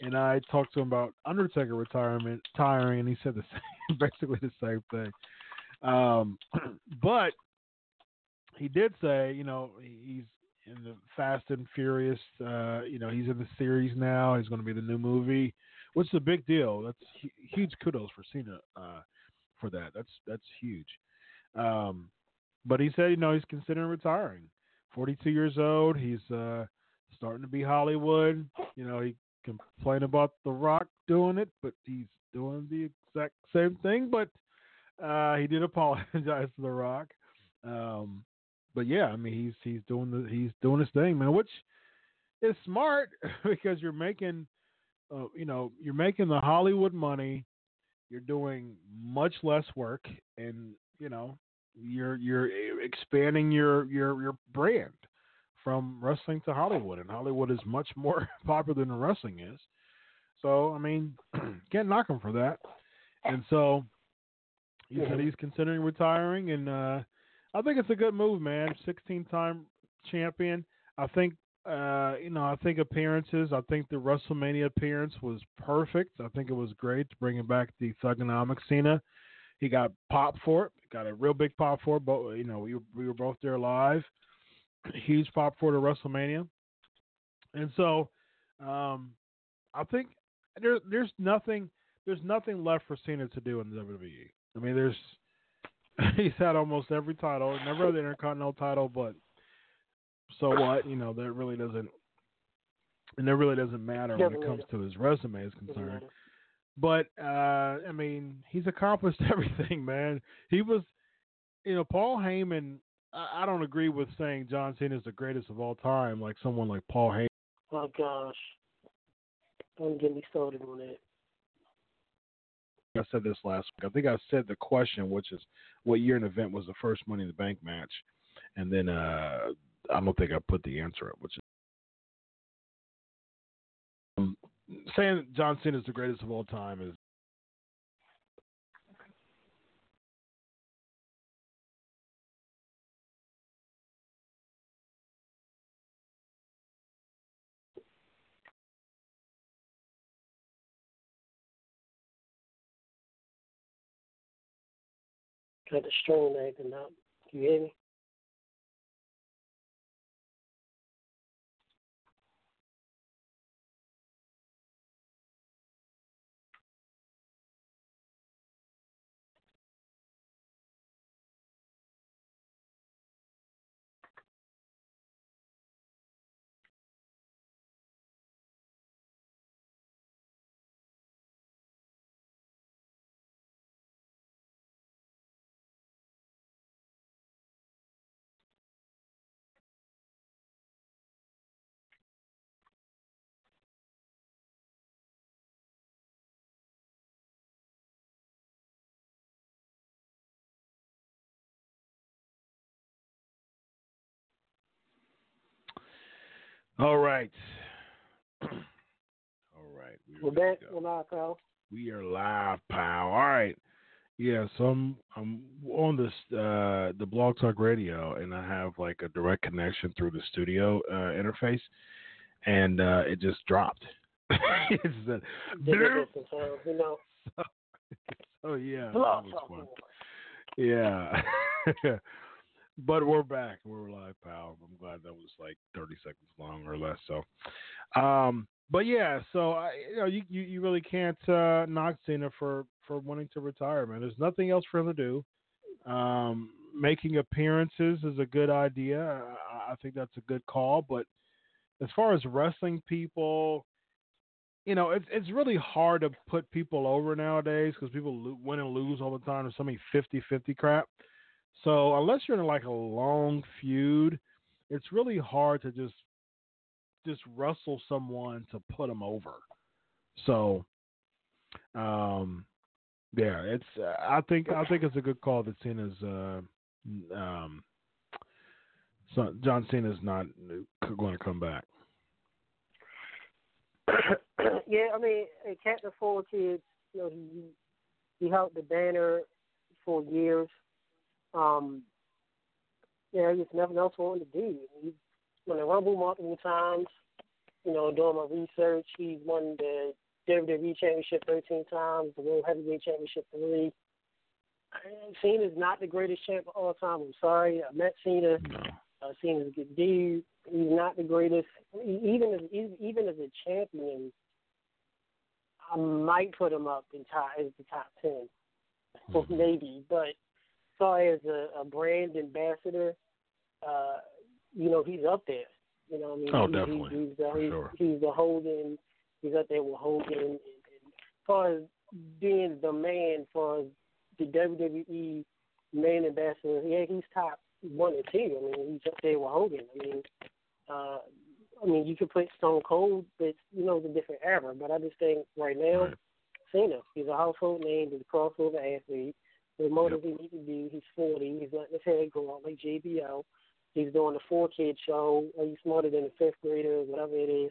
and I talked to him about Undertaker retiring, and he said the same, basically the same thing. But he did say, you know, he's in the Fast and Furious, you know, he's in the series now. He's going to be the new movie, which is a big deal. That's huge kudos for Cena for that. That's huge. But he said, you know, he's considering retiring. 42 years old. He's starting to be Hollywood. You know, he complained about The Rock doing it, but he's doing the exact same thing. But he did apologize to The Rock. But yeah, I mean, he's doing his thing, man, which is smart because you're making, you know, you're making the Hollywood money. You're doing much less work, and you know, you're expanding your brand from wrestling to Hollywood, and Hollywood is much more popular than wrestling is. So I mean, can't knock him for that. And so he said he's considering retiring, and I think it's a good move, man. 16-time champion. I think, you know, I think appearances. I think the WrestleMania appearance was perfect. I think it was great to bring back the Thugonomic Cena. He got popped for it. Got a real big pop for it. But, you know, we were both there live. Huge pop for the WrestleMania. And so, I think there's nothing left for Cena to do in the WWE. I mean, there's. He's had almost every title, never the Intercontinental title, but so what? You know, that really doesn't matter when it comes to his resume is concerned. But I mean, he's accomplished everything, man. He was, you know, Paul Heyman. I don't agree with saying John Cena is the greatest of all time, like someone like Paul Heyman. Oh gosh, don't get me started on that. I said this last week. I think I said the question, which is what year an event was the first Money in the Bank match? And then I don't think I put the answer up, which is saying John Cena is the greatest of all time is the strong acting up. Can you hear me? All right. We're live, pal. We are live, pal. All right. Yeah, so I'm on this the Blog Talk Radio, and I have like a direct connection through the studio interface, and it just dropped. It said, you know. So yeah. Blog Talk. Yeah. But we're back. We're live, pal. I'm glad that was like 30 seconds long or less. So, but yeah, so you really can't knock Cena for wanting to retire, man. There's nothing else for him to do. Making appearances is a good idea. I think that's a good call. But as far as wrestling people, you know, it's really hard to put people over nowadays because people win and lose all the time. There's so many 50-50 crap. So unless you're in like a long feud, it's really hard to just wrestle someone to put them over. So, yeah, it's I think it's a good call that Cena's John Cena's not going to come back. Yeah, I mean, it can't afford to. You know, he held the banner for years. You know, there's nothing else for him to do. He's won the Rumble multiple times. you know, doing my research, he's won the WWE Championship 13 times, the World Heavyweight Championship 3. Cena's not the greatest champ of all time. I'm sorry. I met Cena. Cena's a good dude. He's not the greatest. Even as a champion, I might put him up in as the top 10. Well, maybe. But as far as a brand ambassador, you know, he's up there. You know what I mean? Oh, definitely. He's the Hogan. He's up there with Hogan. And as far as being the man, as far as the WWE man ambassador, yeah, he's top 1 or 2. I mean, he's up there with Hogan. I mean, you could put Stone Cold, but you know, it's a different era. But I just think right now, right. Cena, he's a household name. He's a crossover athlete. There's more than he needs to do. He's 40. He's letting his head go out like JBL. He's doing the 4-kid show. He's smarter than the 5th grader, whatever it is.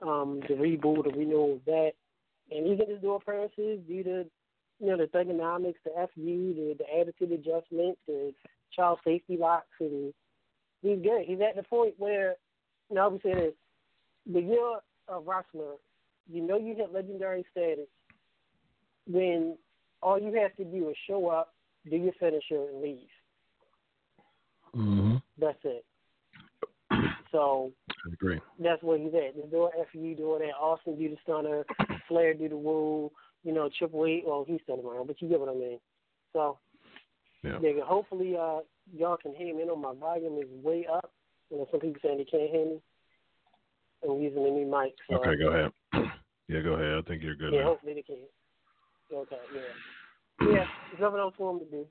The reboot, the renewal of that, and he can just do appearances due to, you know, the thugonomics, the FU, the attitude adjustment, the child safety locks, and he's good. He's at the point where, you know, I would say this, when you're a wrestler, you know you hit legendary status when all you have to do is show up, do your finisher, and leave. Mm-hmm. That's it. So I agree. That's where he's at. Just doing FU, doing that. Austin do the stunner, Flair do the woo. You know, Triple H, well, he's still around, but you get what I mean. So, yeah. Nigga, hopefully y'all can hear me. I know my volume is way up. You know, some people saying they can't hear me. I'm using the new mic. So. Okay, go ahead. Yeah, go ahead. I think you're good. Yeah, now. Hopefully they can. Okay, yeah. Yeah, there's nothing else for him to do.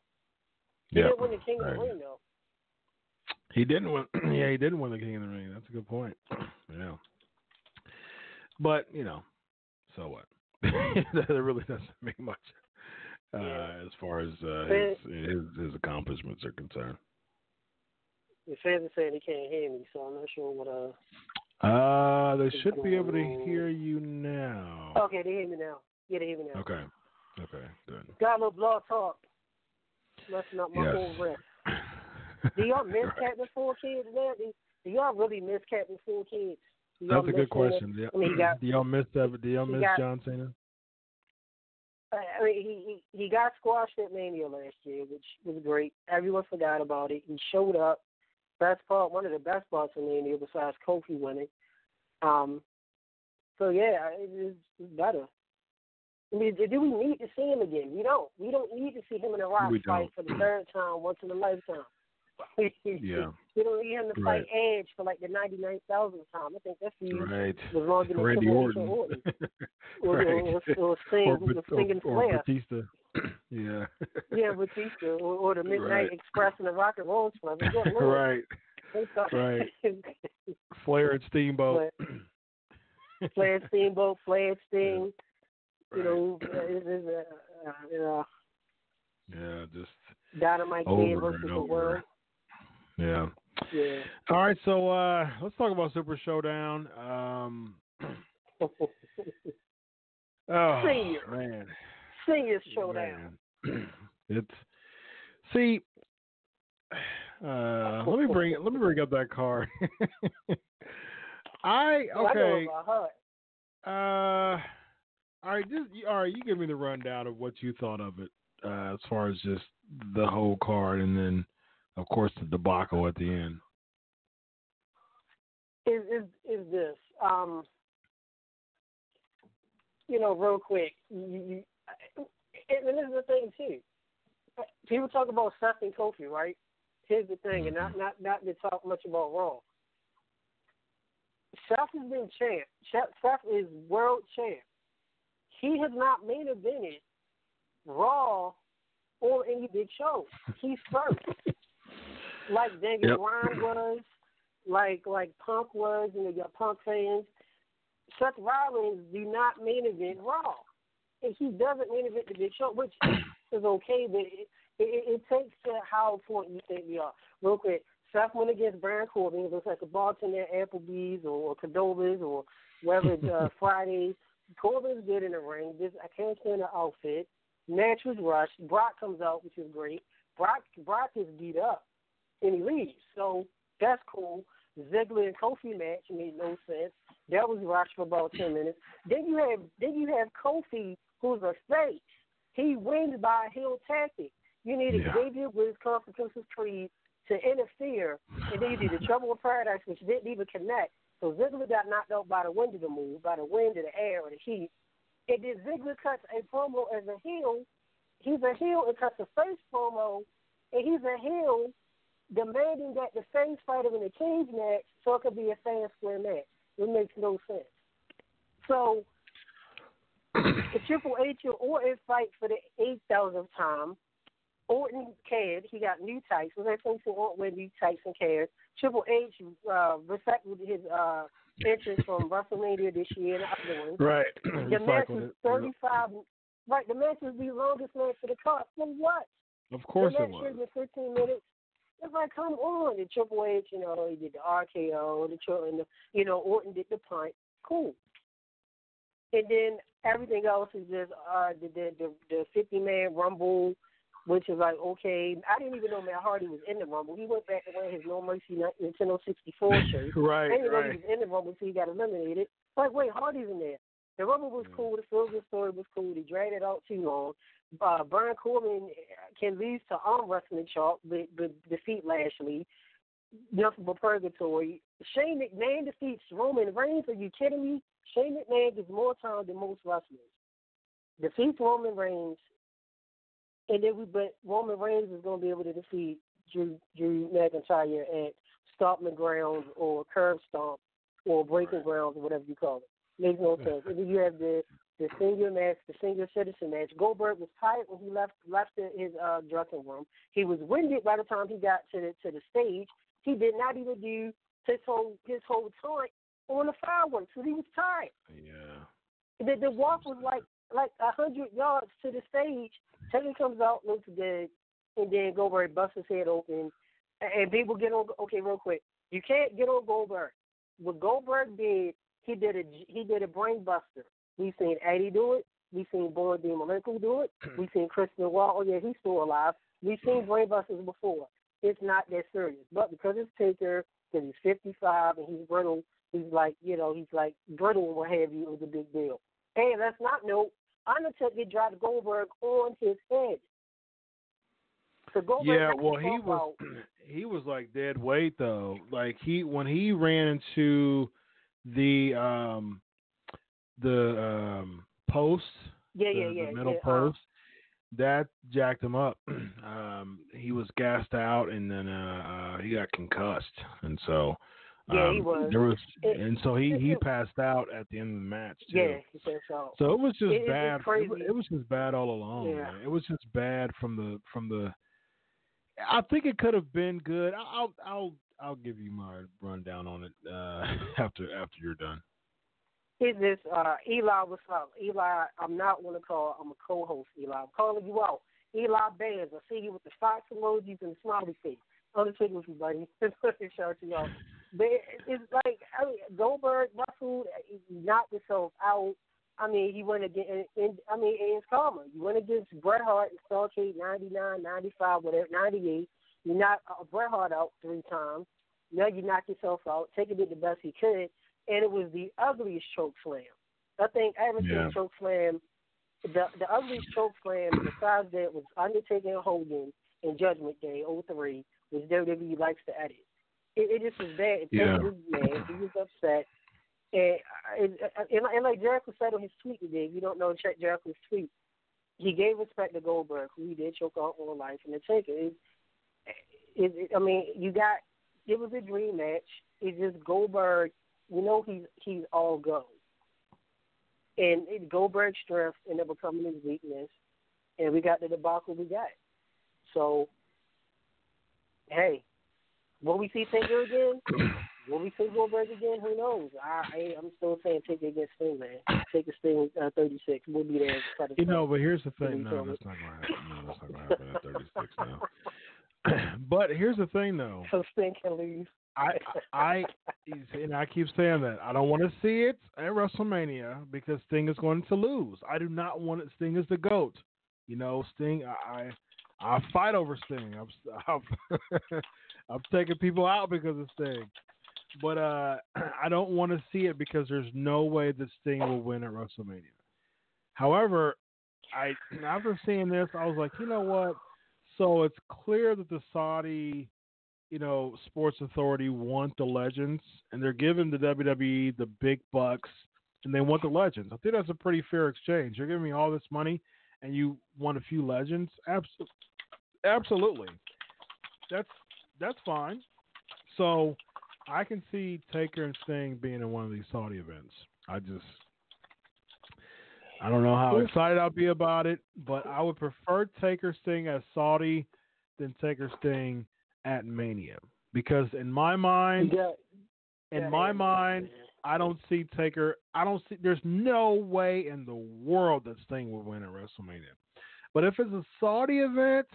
He didn't win the King of the Ring, though. He didn't win. Yeah, he didn't win the King of the Ring. That's a good point. Yeah. But, you know, so what? That really doesn't mean much as far as his accomplishments are concerned. The fans are saying they can't hear me, so I'm not sure what. They should be able to hear you now. Okay, they hear me now. Yeah, they hear me now. Okay, good. Got a little blog talk. Messing up my whole rest. Do y'all miss Captain 4 Kids now? Do y'all really miss Captain 4 Kids? That's a good question. Yeah. I mean, do y'all miss that? Do y'all miss John Cena? I mean, he got squashed at Mania last year, which was great. Everyone forgot about it. He showed up. Best part, one of the best parts of Mania besides Kofi winning. So yeah, it's better. I mean, do we need to see him again? We don't. We don't need to see him in the Rock fight for the third time, once in a lifetime. Yeah. You don't need him to fight Edge for like the 99,000th time. I think that's was longer than Randy Orton. Or Batista. Yeah. Yeah, Batista or the Midnight Express and the Rock and Roll Club. Flair and Steamboat. Flair and Sting. Yeah. You know, just Dynamite Kid versus the World. Yeah. All right, so let's talk about Super Showdown. Senior Showdown. Man. Let me bring up that card. All right, you give me the rundown of what you thought of it as far as just the whole card, and then of course the debacle at the end. Is this? You know, real quick, and this is the thing too. People talk about Seth and Kofi, right? Here's the thing, and not to talk much about Raw. Seth has been champ. Seth is world champ. He has not main evented Raw or any big show. He's first. Like David Ryan was, like Punk was, and you got Punk fans. Seth Rollins do not main event Raw, and he doesn't main event the big show, which is okay, but it takes to how important you think we are. Real quick, Seth went against Baron Corbin. It was like a bartender at Applebee's or Cordola's or wherever it's Friday. Corbin's good in the ring. I can't stand the outfit. Natch was rushed. Brock comes out, which is great. Brock is beat up, and he leaves. So that's cool. Ziggler and Kofi match made no sense. That was Rock for about 10 minutes. Then you have Kofi, who's a sage. He wins by heel tactic. You need a Xavier Woods Constitution Creed to interfere, and then you did the Trouble with Paradise, which didn't even connect. So Ziggler got knocked out by the wind of the move, by the wind of the air or the heat. And then Ziggler cuts a promo as a heel. He's a heel and cuts a face promo, and he's a heel demanding that the face fighter in the cage match so it could be a fair square match. It makes no sense. So the Triple H or Orton fight for the 8,000th time. Orton cared. He got new tights. Was that something Orton with new tights and cares? Triple H recycled his entrance from WrestleMania this year and other ones. Right. The match was 35. Right. The match was the longest match for the card. For what? Of course it was. The match was 15 minutes. It's like, come on. The Triple H, he did the RKO. Orton did the punt. Cool. And then everything else is just the 50-man Rumble, which is like, okay. I didn't even know Matt Hardy was in the Rumble. He went back to wear his No Mercy Nintendo 64 shirt. Right, I didn't know he was in the Rumble until he got eliminated. Like, wait, Hardy's in there. The Rumble was cool. The Silver story was cool. They dragged it out too long. Baron Corbin can lead to arm wrestling chalk, but defeat Lashley. Nothing but purgatory. Shane McMahon defeats Roman Reigns. Are you kidding me? Shane McMahon gets more time than most wrestlers. Defeats Roman Reigns. And then but Roman Reigns is going to be able to defeat Drew McIntyre at Stomping Grounds or Curb Stomp or Breaking Grounds or whatever you call it. Makes no sense. And then you have the senior match, the senior citizen match. Goldberg was tired when he left his dressing room. He was winded by the time he got to the stage. He did not even do his whole taunt on the fireworks because he was tired. Yeah. The walk was like 100 yards to the stage. Taker comes out, looks dead, and then Goldberg busts his head open. And people get on. Okay, real quick, you can't get on Goldberg. What Goldberg did, he did a brain buster. We've seen Eddie do it. We've seen Boy Malenko do it. We've seen Kristen Wall. Oh yeah, he's still alive. We've seen brain busters before. It's not that serious, but because it's Taker, because he's 55 and he's brittle, he's like brittle and what have you. It was a big deal. And let's not note, Undertaker dropped Goldberg on his head. So Goldberg he was like dead weight though. Like when he ran into the post, the middle post, that jacked him up. He was gassed out, and then he got concussed, and so. He was. He passed out at the end of the match too. Yeah, he passed out. So it was just bad. It was just bad all along. Yeah. Man. It was just bad from the. I think it could have been good. I'll give you my rundown on it after you're done. Is this Eli? What's up, Eli? I'm not going to call. I'm a co-host, Eli. I'm calling you out, Eli Bears. I see you with the fox emojis and the smiley face. I'm just kidding with you, buddy. Shout you out. But it's like Goldberg wrestled, knocked himself out. I mean, he went against. It's karma. You went against Bret Hart in Starcade 99, 95, whatever, 98. You knocked Bret Hart out 3 times. Now you knock yourself out. Taker did the best he could, and it was the ugliest choke slam. I think I haven't seen choke slam. The ugliest choke slam besides that was Undertaker and Hogan in Judgment Day 03, which WWE likes to edit. It just was bad. He was mad. He was upset. And like Jericho said on his tweet today, if you don't know, check Jericho's tweet. He gave respect to Goldberg, who he did choke out all life, and the Taker. It was a dream match. It's just Goldberg, he's all go. And it's Goldberg's strength ended up becoming his weakness, and we got the debacle we got. So, hey. Will we see Taker again? Will we see Goldberg again? Who knows? I'm still saying Taker against Sting, man. Taker Sting 36. We'll be there. But here's the thing. No, that's not going to happen at 36 now. But here's the thing, though. So Sting can leave. I keep saying that. I don't want to see it at WrestleMania because Sting is going to lose. I do not want it. Sting is the GOAT. Sting, I fight over Sting. I've taken people out because of Sting. But I don't want to see it because there's no way that Sting will win at WrestleMania. However, after seeing this, I was like, you know what? So it's clear that the Saudi, sports authority want the legends, and they're giving the WWE the big bucks, and they want the legends. I think that's a pretty fair exchange. You're giving me all this money, and you want a few legends? Absolutely. That's fine. So I can see Taker and Sting being in one of these Saudi events. I don't know how excited I'll be about it, but I would prefer Taker Sting at Saudi than Taker Sting at Mania. Because in my mind, I don't see Taker. There's no way in the world that Sting would win at WrestleMania. But if it's a Saudi event,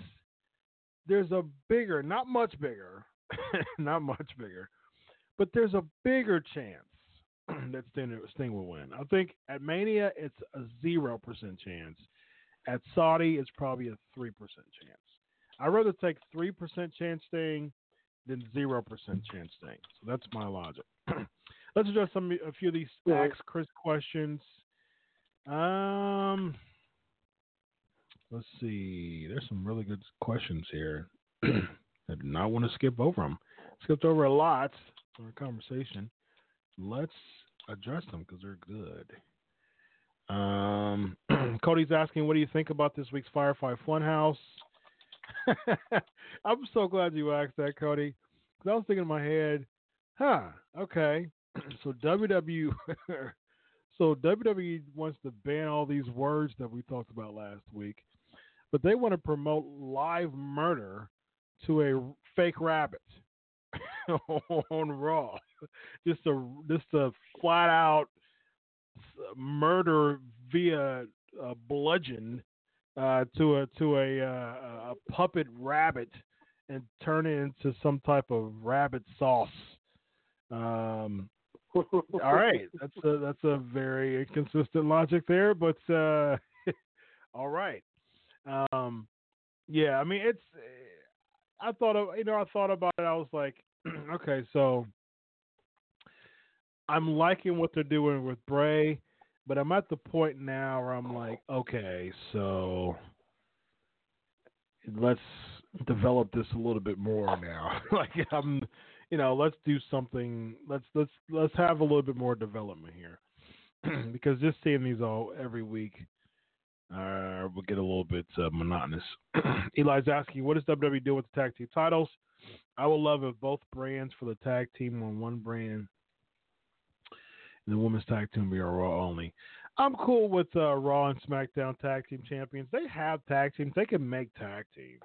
there's a bigger, not much bigger, but there's a bigger chance that Sting will win. I think at Mania, it's a 0% chance. At Saudi, it's probably a 3% chance. I'd rather take 3% chance Sting than 0% chance Sting. So that's my logic. Let's address a few of these Ask Chris questions. Let's see. There's some really good questions here. I do not want to skip over them. Skipped over a lot in our conversation. Let's address them because they're good. Cody's asking, what do you think about this week's Firefly Funhouse? I'm so glad you asked that, Cody, because I was thinking in my head, okay. So WWE wants to ban all these words that we talked about last week, but they want to promote live murder to a fake rabbit on Raw. Just a flat out murder via bludgeon to a puppet rabbit and turn it into some type of rabbit sauce. All right, that's a very inconsistent logic there, but all right. Yeah, I mean I thought about it. I was like, okay, so I'm liking what they're doing with Bray, but I'm at the point now where I'm like, okay, so let's develop this a little bit more now. Like let's do something. Let's have a little bit more development here, because just seeing these all every week will get a little bit monotonous. Eli's asking, what does WWE do with the tag team titles? I would love if both brands for the tag team on one brand. The women's tag team be Raw only. I'm cool with Raw and SmackDown tag team champions. They have tag teams. They can make tag teams.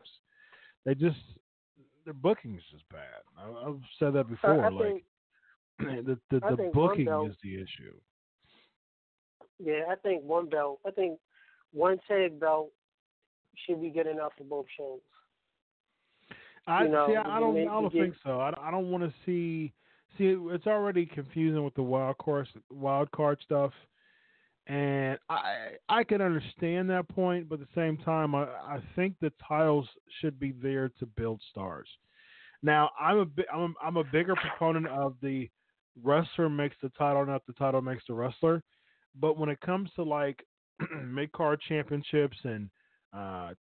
Their booking is just bad. I've said that before. The booking is the issue. Yeah, I think one tag belt should be good enough for both shows. I don't think so. I don't want to see. See, it's already confusing with the wild card stuff, and I can understand that point, but at the same time, I think the titles should be there to build stars. Now, I'm a bigger proponent of the wrestler makes the title, not the title makes the wrestler. But when it comes to like mid card championships and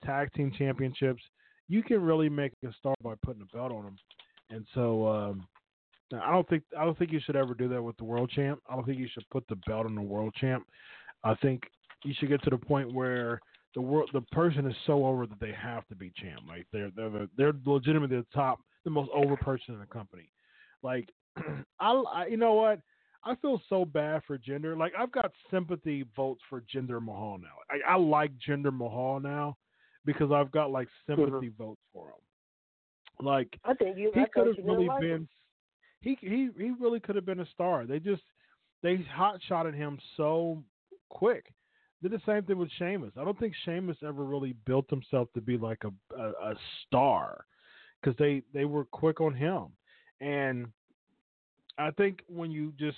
tag team championships, you can really make a star by putting a belt on them, and so. I don't think you should ever do that with the world champ. I don't think you should put the belt on the world champ. I think you should get to the point where the person is so over that they have to be champ. Like they're legitimately the most over person in the company. Like you know what? I feel so bad for Jinder. Like I've got sympathy votes for Jinder Mahal now. I like Jinder Mahal now because I've got like sympathy votes for him. Like he could have really been. He really could have been a star. They hot-shotted him so quick. Did the same thing with Sheamus. I don't think Sheamus ever really built himself to be like a star because they were quick on him. And I think when you just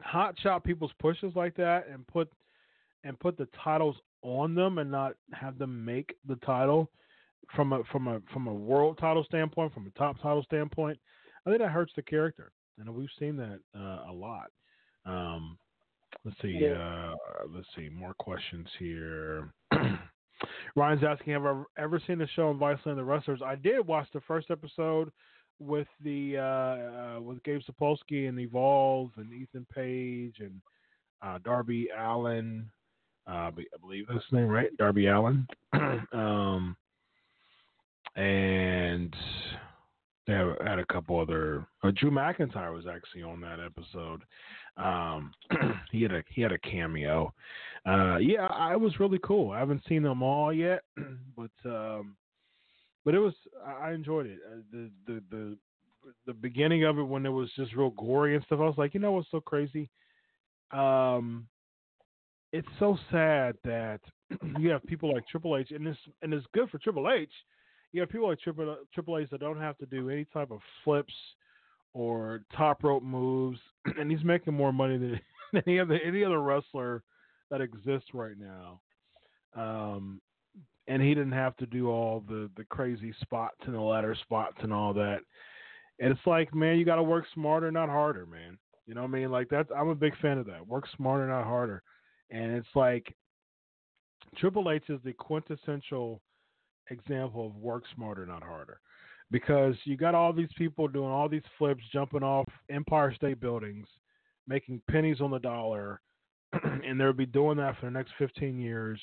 hot-shot people's pushes like that and put the titles on them and not have them make the title from a world title standpoint, from a top title standpoint, I think that hurts the character. I know we've seen that a lot. Let's see. More questions here. Ryan's asking, have I ever seen the show on Viceland, The Wrestlers? I did watch the first episode with the with Gabe Sapolsky and Evolve and Ethan Page and Darby Allin. I believe that's his name, right? Darby Allin. And they had a couple other. Drew McIntyre was actually on that episode. He had a cameo. It was really cool. I haven't seen them all yet, but it was. I enjoyed it. The beginning of it when it was just real gory and stuff. I was like, you know what's so crazy? It's so sad that you have people like Triple H, and it's good for Triple H. You have people like Triple H that don't have to do any type of flips or top rope moves, and he's making more money than any other wrestler that exists right now. And he didn't have to do all the crazy spots and the ladder spots and all that. And it's like, man, you got to work smarter, not harder, man. You know what I mean? Like that's, I'm a big fan of that. Work smarter, not harder. And it's like Triple H is the quintessential example of work smarter, not harder, because you got all these people doing all these flips, jumping off Empire State buildings, making pennies on the dollar, and they'll be doing that for the next 15 years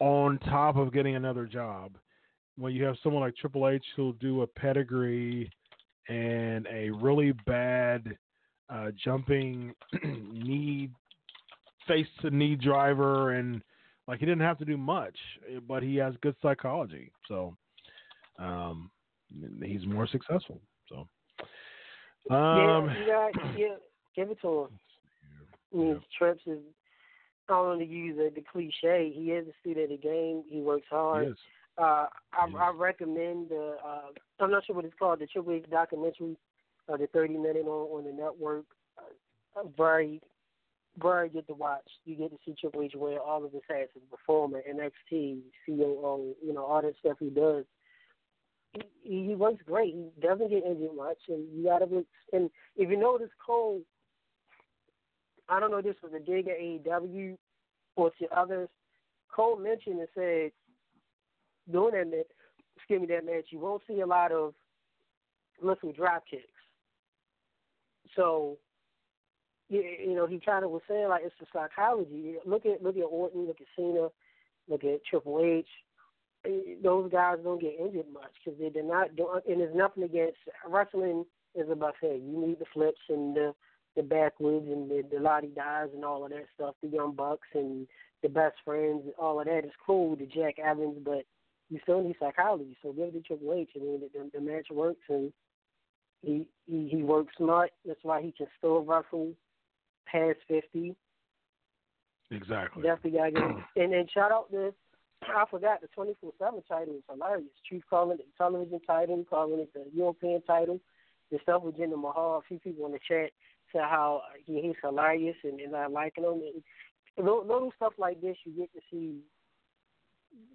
on top of getting another job. When you have someone like Triple H who'll do a pedigree and a really bad jumping knee, face to knee driver, and like, he didn't have to do much, but he has good psychology. So he's more successful. So give it to him. Trips is, I don't want to use the cliche, he is a student of the game. He works hard. He is. I recommend the, I'm not sure what it's called, the Triple H documentary, the 30-minute on the network. Very good to watch. You get to see Triple H where all of his hats as a performer, NXT, COO, all that stuff he does. He works great. He doesn't get injured much, and you got to. And if you notice, Cole, I don't know if this was a dig at AEW or to others. Cole mentioned and said, doing that match, you won't see a lot of little drop kicks. So. He kind of was saying, like, it's the psychology. Look at Orton, look at Cena, look at Triple H. Those guys don't get injured much because they're not doing, and there's nothing against, wrestling is a buffet. You need the flips and the backwards and the lottie dives and all of that stuff, the Young Bucks and the Best Friends, all of that is cool, the Jack Evans, but you still need psychology. So give it to Triple H. The match works, and he works smart. That's why he can still wrestle past 50. Exactly. Definitely gotta get and then shout out this. I forgot the 24/7 title is hilarious. Truth calling it the television title, calling it the European title. The stuff with Jinder Mahal. A few people in the chat said how he's hilarious and I like him. And little stuff like this, you get to see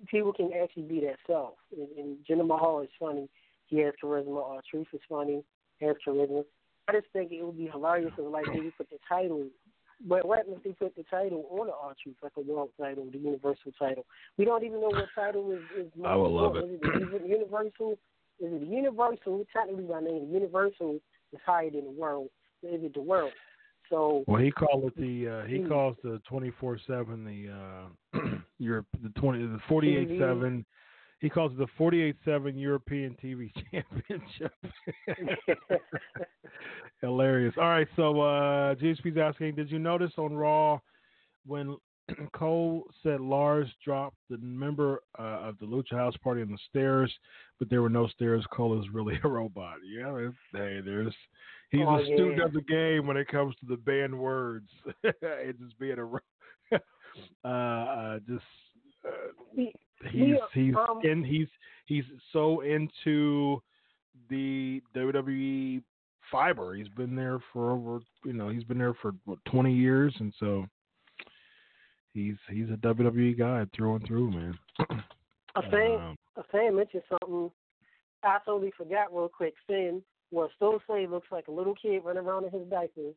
people can actually be themselves. And Jinder Mahal is funny. He has charisma. Truth is funny. Has charisma. I just think it would be hilarious if, like, they put the title. But what if they put the title on the R-Truth, like the world title, the universal title? We don't even know what title is. I would love it. Is it universal? Is it universal? Technically, by name, universal is higher than the world. Is it the world? So. Well, he called it he calls the 24/7 the 48/7. He calls it the 48/7 European TV Championship. Hilarious. All right, so GHP's asking, did you notice on Raw when Cole said Lars dropped the member of the Lucha House Party on the stairs, but there were no stairs? Cole is really a robot. Yeah, he's a student of the game when it comes to the banned words. And just being he's so into the WWE fiber. He's been there for over 20 years, and so he's a WWE guy through and through, man. Finn mentioned something I totally forgot real quick. Finn Well, Stone Slade looks like a little kid running around in his diapers.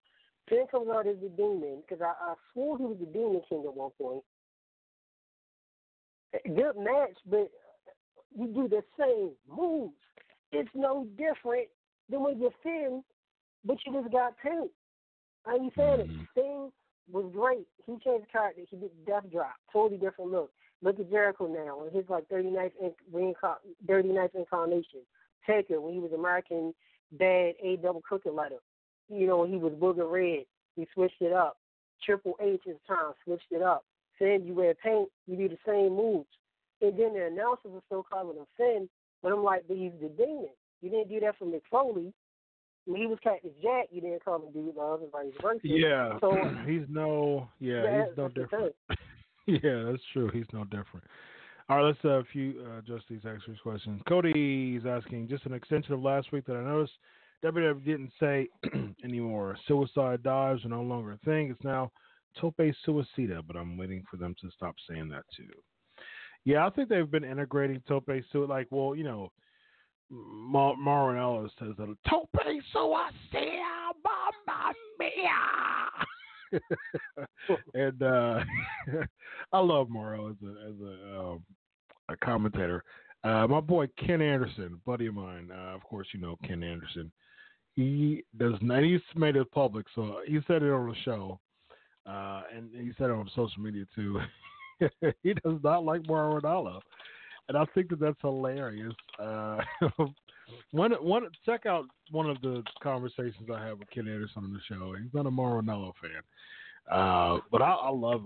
Finn comes out as the demon, because I swore he was the Demon King at one point. Good match, but you do the same moves. It's no different than when you're Finn, but you just got pinned. Like you said, Sting was great. He changed the character. He did Death Drop. Totally different look. Look at Jericho now, and his like 39th incarnation. Taker, when he was American Bad A Double Crooked Letter. You know, he was Booger Red. He switched it up. Triple H at the time switched it up. Finn, you wear paint, you do the same moves. And then the announcers are still calling him Finn, but I'm like, but he's the demon. You didn't do that for Mick Foley. When he was Cactus Jack, you didn't call him Dude Love and vice versa. Yeah, so, he's no different. Yeah, that's true. He's no different. All right, let's have a few just these extra questions. Cody is asking, just an extension of last week that I noticed, WWE didn't say anymore. Suicide dives are no longer a thing. It's now Tope Suicida, but I'm waiting for them to stop saying that too. Yeah, I think they've been integrating Tope Suicida. Like, well, you know, Mauro Ellis says that Tope Suicida, Mamma Mia. And I love Mauro as a commentator. My boy Ken Anderson, buddy of mine, of course you know Ken Anderson. He does not. He's made it public, so he said it on the show, and he said it on social media too. He does not like Mauro Ranallo, and I think that's hilarious. Check out one of the conversations I have with Ken Anderson on the show. He's not a Mauro Ranallo fan. But I love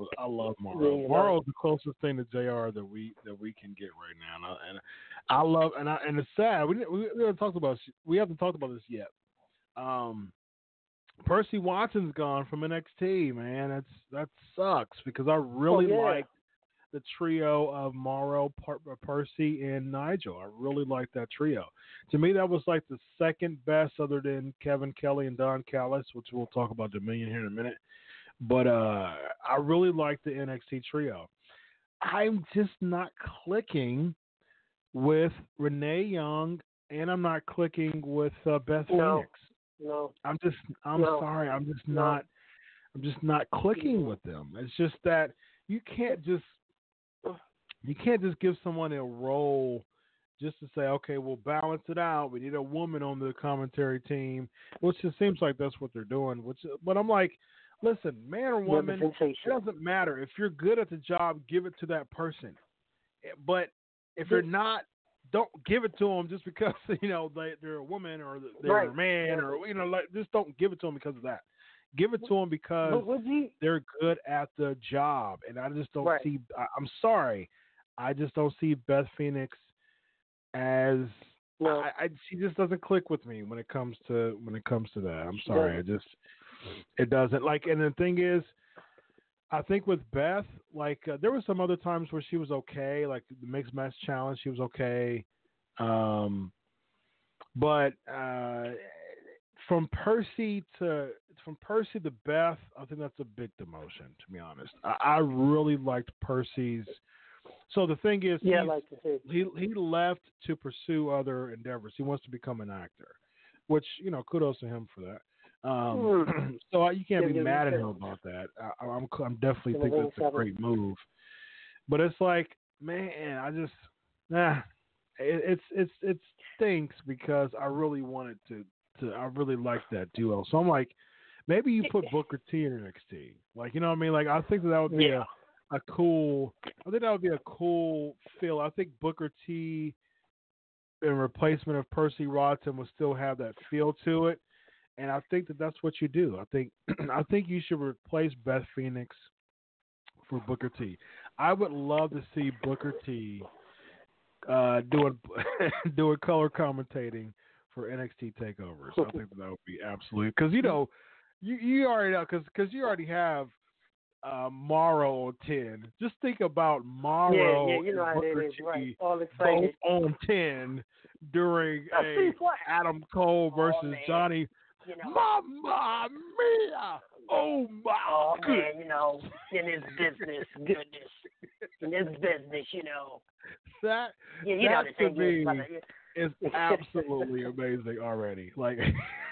Mauro. Yeah, Mauro's the closest thing to JR that we can get right now, and it's sad we haven't talked about this yet. Percy Watson's gone from NXT, man. That sucks because I really liked the trio of Mauro, Percy, and Nigel. I really liked that trio. To me, that was like the second best, other than Kevin Kelly and Don Callis, which we'll talk about Dominion here in a minute. But I really like the NXT trio. I'm just not clicking with Renee Young, and I'm not clicking with Beth Phoenix. No, sorry. I'm just not clicking with them. It's just that you can't just give someone a role just to say, okay, we'll balance it out. We need a woman on the commentary team, which it seems like that's what they're doing. But I'm like, listen, man or woman, it doesn't matter. If you're good at the job, give it to that person. But if you're not, don't give it to them just because, you know, they're a woman or they're a man or, you know, like, just don't give it to them because of that. Give it to them because they're good at the job. And I just don't see – I'm sorry. I just don't see Beth Phoenix as – she just doesn't click with me when it comes to that. I'm sorry. I just – it doesn't. Like, and the thing is, I think with Beth, like, there were some other times where she was okay. Like, the Mixed Match Challenge, she was okay. From Percy to Beth, I think that's a big demotion, to be honest. I really liked Percy's. So the thing is, he left to pursue other endeavors. He wants to become an actor, which, you know, kudos to him for that. So you can't be mad at him about that. I'm definitely think that's a great move. But it's like, man, I just it stinks because I really wanted to. I really liked that duo. So I'm like, maybe you put Booker T in NXT. Like, you know what I mean? Like, I think that would be a cool feel. I think Booker T in replacement of Percy Watson would still have that feel to it. And I think that's what you do. I think you should replace Beth Phoenix for Booker T. I would love to see Booker T doing color commentating for NXT takeovers. I think that would be absolute. Because, you know, you already know, because you already have Mauro on 10. Just think about Mauro and Booker T both on 10 during a Adam Cole versus Johnny. You know, Mamma Mia! Oh my! Oh man, you know, in his business, goodness, in his business, you know. That you know the thing is, is absolutely amazing already. Like,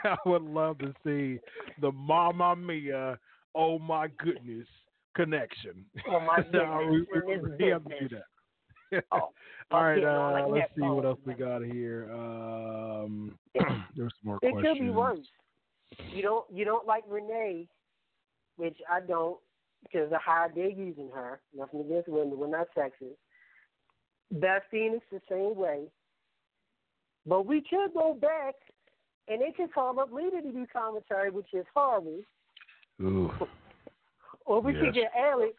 I would love to see the Mamma Mia, oh my goodness, connection. Oh my goodness. We have to do that. Oh, all right, let's see what else we got here. There's more questions. It could be worse. You don't like Renee, which I don't, because of how they're using her. Nothing against women. We're not sexist. Beth Phoenix the same way. But we could go back, and they could call up Lita to do commentary, which is horrible. Ooh. Or we could get Alex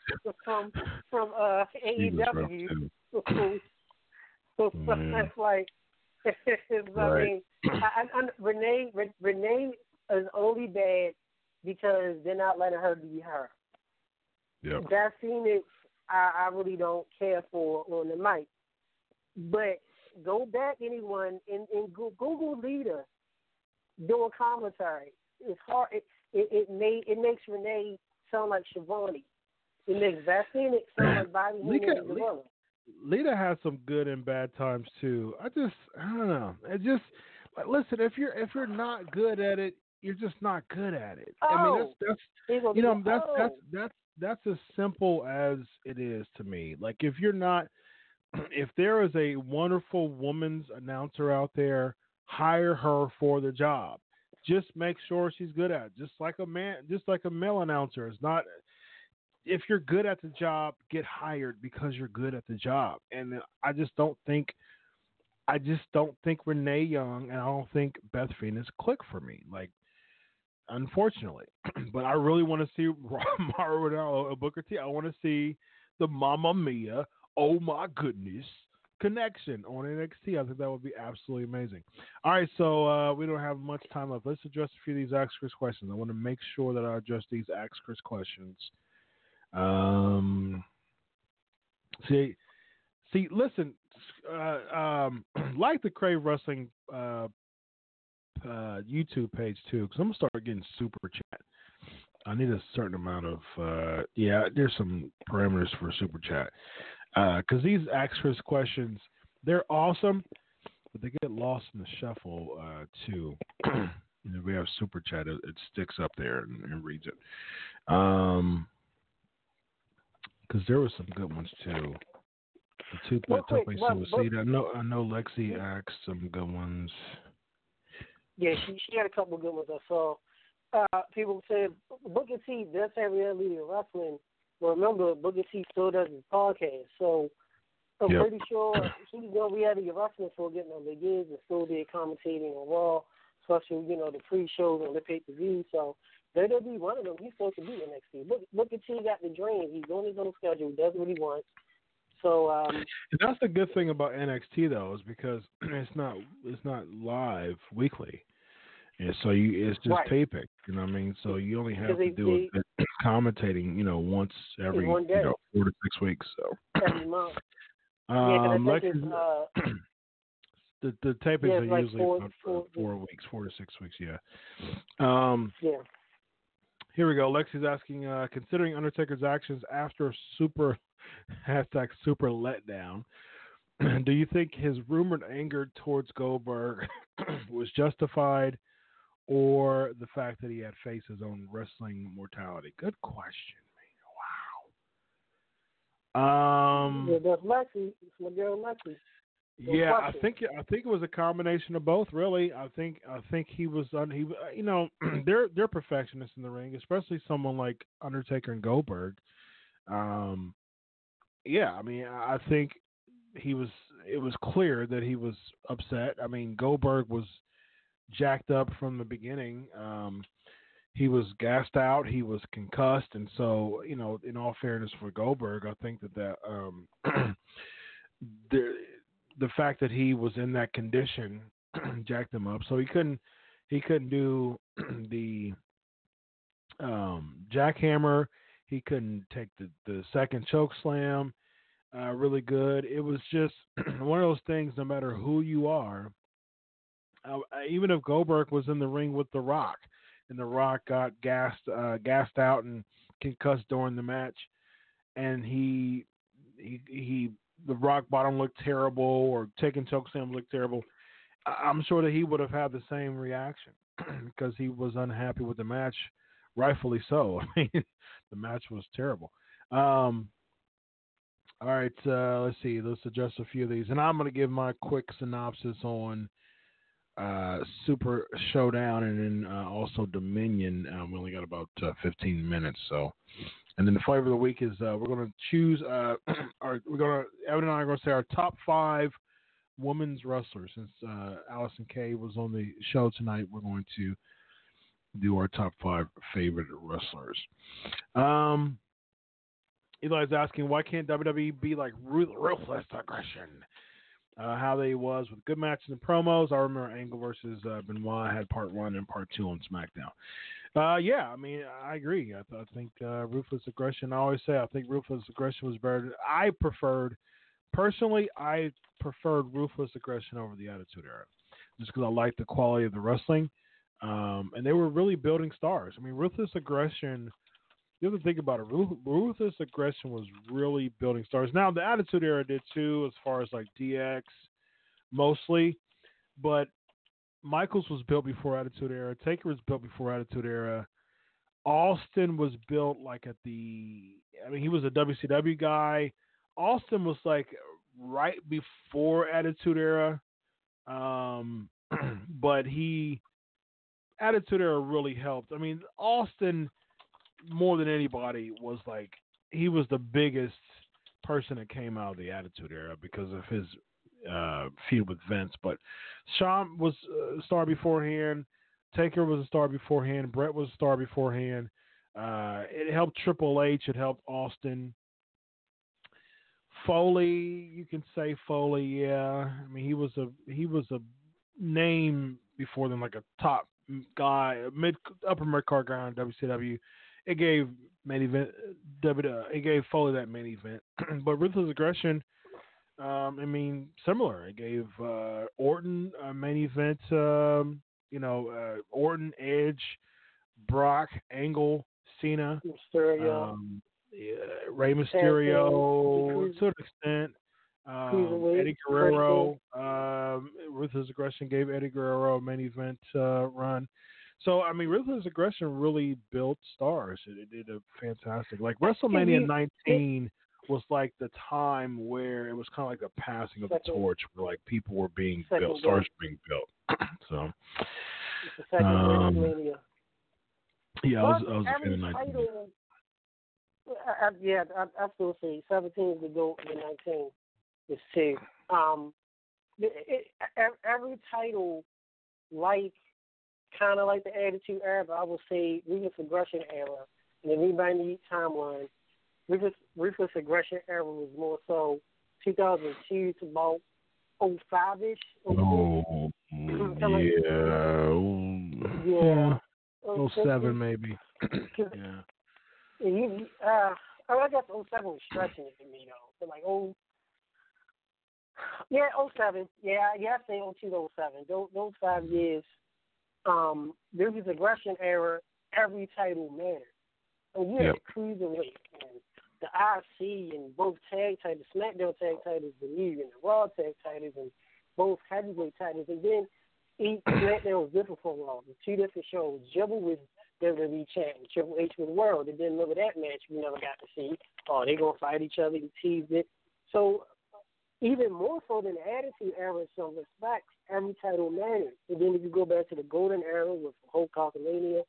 from AEW. So that's like, I mean, Renee is only bad because they're not letting her be her. Yep. That Phoenix, I really don't care for on the mic. But go back, anyone, and Google Lita doing commentary. It's hard. It makes Renee sound like Shivani. It makes Beth Phoenix sound like Bobby Heenan and Gorilla. Lita has some good and bad times too. I don't know. It just, like, listen, if you're not good at it, you're just not good at it. Oh, I mean, that's as simple as it is to me. Like, if there is a wonderful woman's announcer out there, hire her for the job. Just make sure she's good at it. Just like a male announcer is not. If you're good at the job, get hired because you're good at the job. And I just don't think Renee Young and I don't think Beth Phoenix click for me. Like, unfortunately, but I really want to see Mauro Ronaldo and Booker T. I want to see the Mamma Mia, oh my goodness, connection on NXT. I think that would be absolutely amazing. All right, so we don't have much time left. Let's address a few of these Ask Chris questions. I want to make sure that I address these Ask Chris questions. Listen, like the Crave Wrestling YouTube page too, because I'm gonna start getting super chat. I need a certain amount of there's some parameters for super chat because these Ask Chris questions, they're awesome, but they get lost in the shuffle too. And if we have super chat, it sticks up there and reads it. Because there were some good ones too. The Toothpick Topic Suicide. I know Lexi asked some good ones. Yeah, she had a couple of good ones I saw. People said Booker T does have reality in wrestling. But remember, Booker T still does his podcast, so I'm pretty sure he's done reality in wrestling for getting on the gigs and still did commentating on Raw, especially the pre-shows on the pay-per-view. So there'll be one of them. He's supposed to be NXT. Booker T got the dream. He's on his own schedule. Does what he wants. So that's the good thing about NXT though, is because it's not live weekly, and so it's just taping. You know what I mean? So you only have to do it commentating. Once every 4 to 6 weeks. So every month. The tapings are like usually four to six weeks. Yeah. Here we go. Lexi's asking, considering Undertaker's actions after super letdown, do you think his rumored anger towards Goldberg was justified, or the fact that he had faced his own wrestling mortality? Good question, man. Wow. That's Lexi. It's my girl Lexi. Yeah, I think it was a combination of both, really. I think he was they're perfectionists in the ring, especially someone like Undertaker and Goldberg. I think it was clear that he was upset. I mean, Goldberg was jacked up from the beginning. He was gassed out, he was concussed, and so, in all fairness for Goldberg, I think that the fact that he was in that condition jacked him up, so he couldn't do the jackhammer. He couldn't take the second choke slam really good. It was just one of those things. No matter who you are, even if Goldberg was in the ring with The Rock, and The Rock got gassed out and concussed during the match, and The Rock Bottom looked terrible, or taking chokeslam looked terrible. I'm sure that he would have had the same reaction because he was unhappy with the match, rightfully so. I mean, the match was terrible. All right, let's see. Let's address a few of these. And I'm going to give my quick synopsis on Super Showdown and then also Dominion. We only got about 15 minutes. So, and then the flavor of the week is we're going to choose Evan and I are going to say our top five women's wrestlers. Since Allysin Kay was on the show tonight, we're going to do our top five favorite wrestlers. Eli's asking, why can't WWE be like Ruthless Aggression? How they was with good matches and promos. I remember Angle versus Benoit had part one and part two on SmackDown. Yeah, I mean, I agree. I think Ruthless Aggression, I always say, I think Ruthless Aggression was better. I preferred Ruthless Aggression over the Attitude Era just because I liked the quality of the wrestling. And they were really building stars. I mean, Ruthless Aggression, you have to think about it. Ruthless Aggression was really building stars. Now, the Attitude Era did too, as far as like DX mostly. But Michaels was built before Attitude Era. Taker was built before Attitude Era. Austin was built like at the, I mean, he was a WCW guy. Austin was like right before Attitude Era. But Attitude Era really helped. I mean, Austin, more than anybody, was like, he was the biggest person that came out of the Attitude Era because of his feud with Vince. But Shawn was a star beforehand. Taker was a star beforehand. Brett was a star beforehand. It helped Triple H. It helped Austin. Foley, you can say Foley, yeah. I mean, he was a name before them, like a top guy, upper mid card guy on WCW. It gave Foley that main event. But Ruthless Aggression, I mean, similar. It gave Orton a main event. Orton, Edge, Brock, Angle, Cena, Mysterio, Rey Mysterio to an extent. Eddie Guerrero. Ruthless Aggression gave Eddie Guerrero a main event run. So, I mean, Ruthless Aggression really built stars. It did a fantastic. Like, WrestleMania 19 was like the time where it was kind of like the passing of the torch where, like, people were being built. Stars were being built. So, it's the second WrestleMania. Yeah, I was a fan of 19. I still say 17 is the goal and 19 is 2. Every title, like, kind of like the Attitude Era, but I would say Ruthless Aggression Era. And if anybody needs timeline, Ruthless Aggression Era was more so 2002 to about 05-ish. Oh, yeah. 07 maybe. Yeah. I guess 07 was stretching it for me, though. But like, oh, yeah, 07. Yeah, I say 02 to 07. Those 5 years. There was aggression era. Every title mattered. And you had Cruiserweight and the IC and both tag titles, SmackDown tag titles, the New and the Raw tag titles, and both heavyweight titles. And then each SmackDown was different for Raw. The two different shows. Jibble was WWE champion. Triple H was world. And then look at that match we never got to see. Oh, they gonna fight each other. You teased it. So even more so than the Attitude Era in some respects, every title mattered. And then if you go back to the Golden Era with Hulkamania,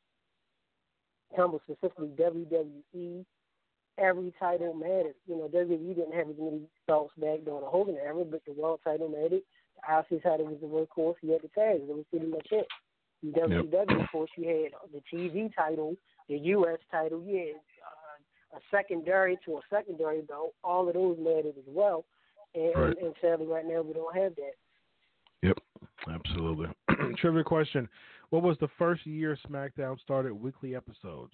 Humble specifically WWE, every title mattered. You know, WWE didn't have as many belts back during the Hogan Era, but the world title mattered. The IC title was the workhorse. You had the tags. That was pretty much it. WWE, of course, you had the TV title, the U.S. title. You had a secondary to a secondary belt. All of those mattered as well. And sadly, right now, we don't have that. Yep, absolutely. Trivia question. What was the first year SmackDown started weekly episodes?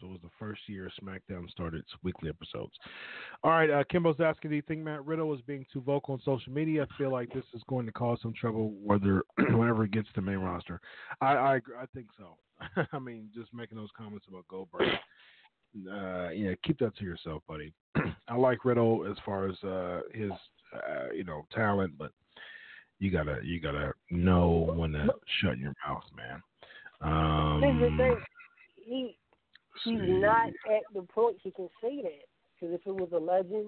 All right, Kimbo's asking, do you think Matt Riddle is being too vocal on social media? I feel like this is going to cause some trouble whenever it gets to main roster. I think so. I mean, just making those comments about Goldberg. Keep that to yourself, buddy. I like Riddle as far as his talent, but You gotta know when to shut your mouth, man. He's not at the point he can say that, because if it was a legend,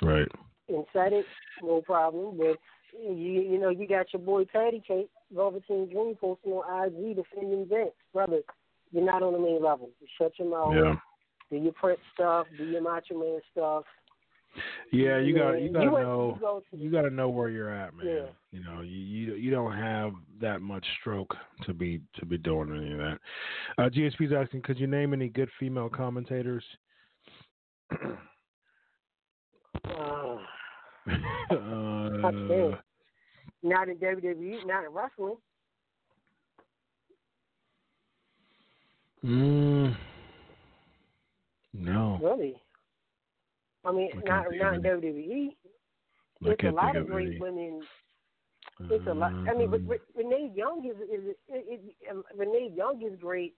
right, inside it, no problem. But you know, you got your boy Patty Cake, Velveteen Dream, posting on IG defending Vince. Brother, you're not on the main level. You shut your mouth. Yeah. Do your Prince stuff. Do your Macho Man stuff. Yeah, you gotta know where you're at, man. Yeah. You know, you don't have that much stroke to be doing any of that. GSP's asking, could you name any good female commentators? Not in WWE, not in wrestling. No. Really? I mean, not in WWE. It's a lot of great women. It's a lot. I mean, but Renee Young is great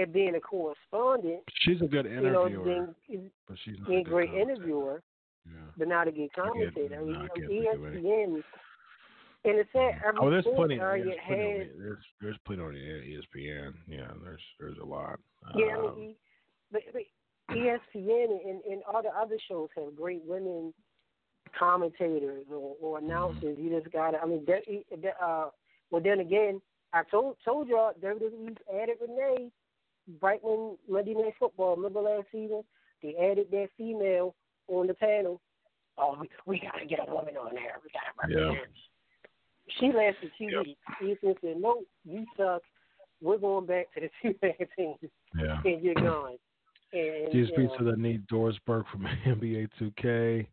at being a correspondent. She's a good interviewer. You know, but she's not a great interviewer. Yeah. But not a good commentator. ESPN. And it's that. Oh, there's plenty. There's plenty on ESPN. Yeah, there's a lot. Yeah, I mean, but ESPN and all the other shows have great women commentators or announcers. You just gotta. I mean, well, then again, I told y'all WWE added Renee right when Monday Night Football. Remember last season, they added that female on the panel. Oh, we gotta get a woman on there. We gotta represent. Yeah. She lasted 2 weeks. Ethan said, "No, you suck. We're going back to the 2019 and you're gone." GSP said I need Doris Burke from NBA 2K.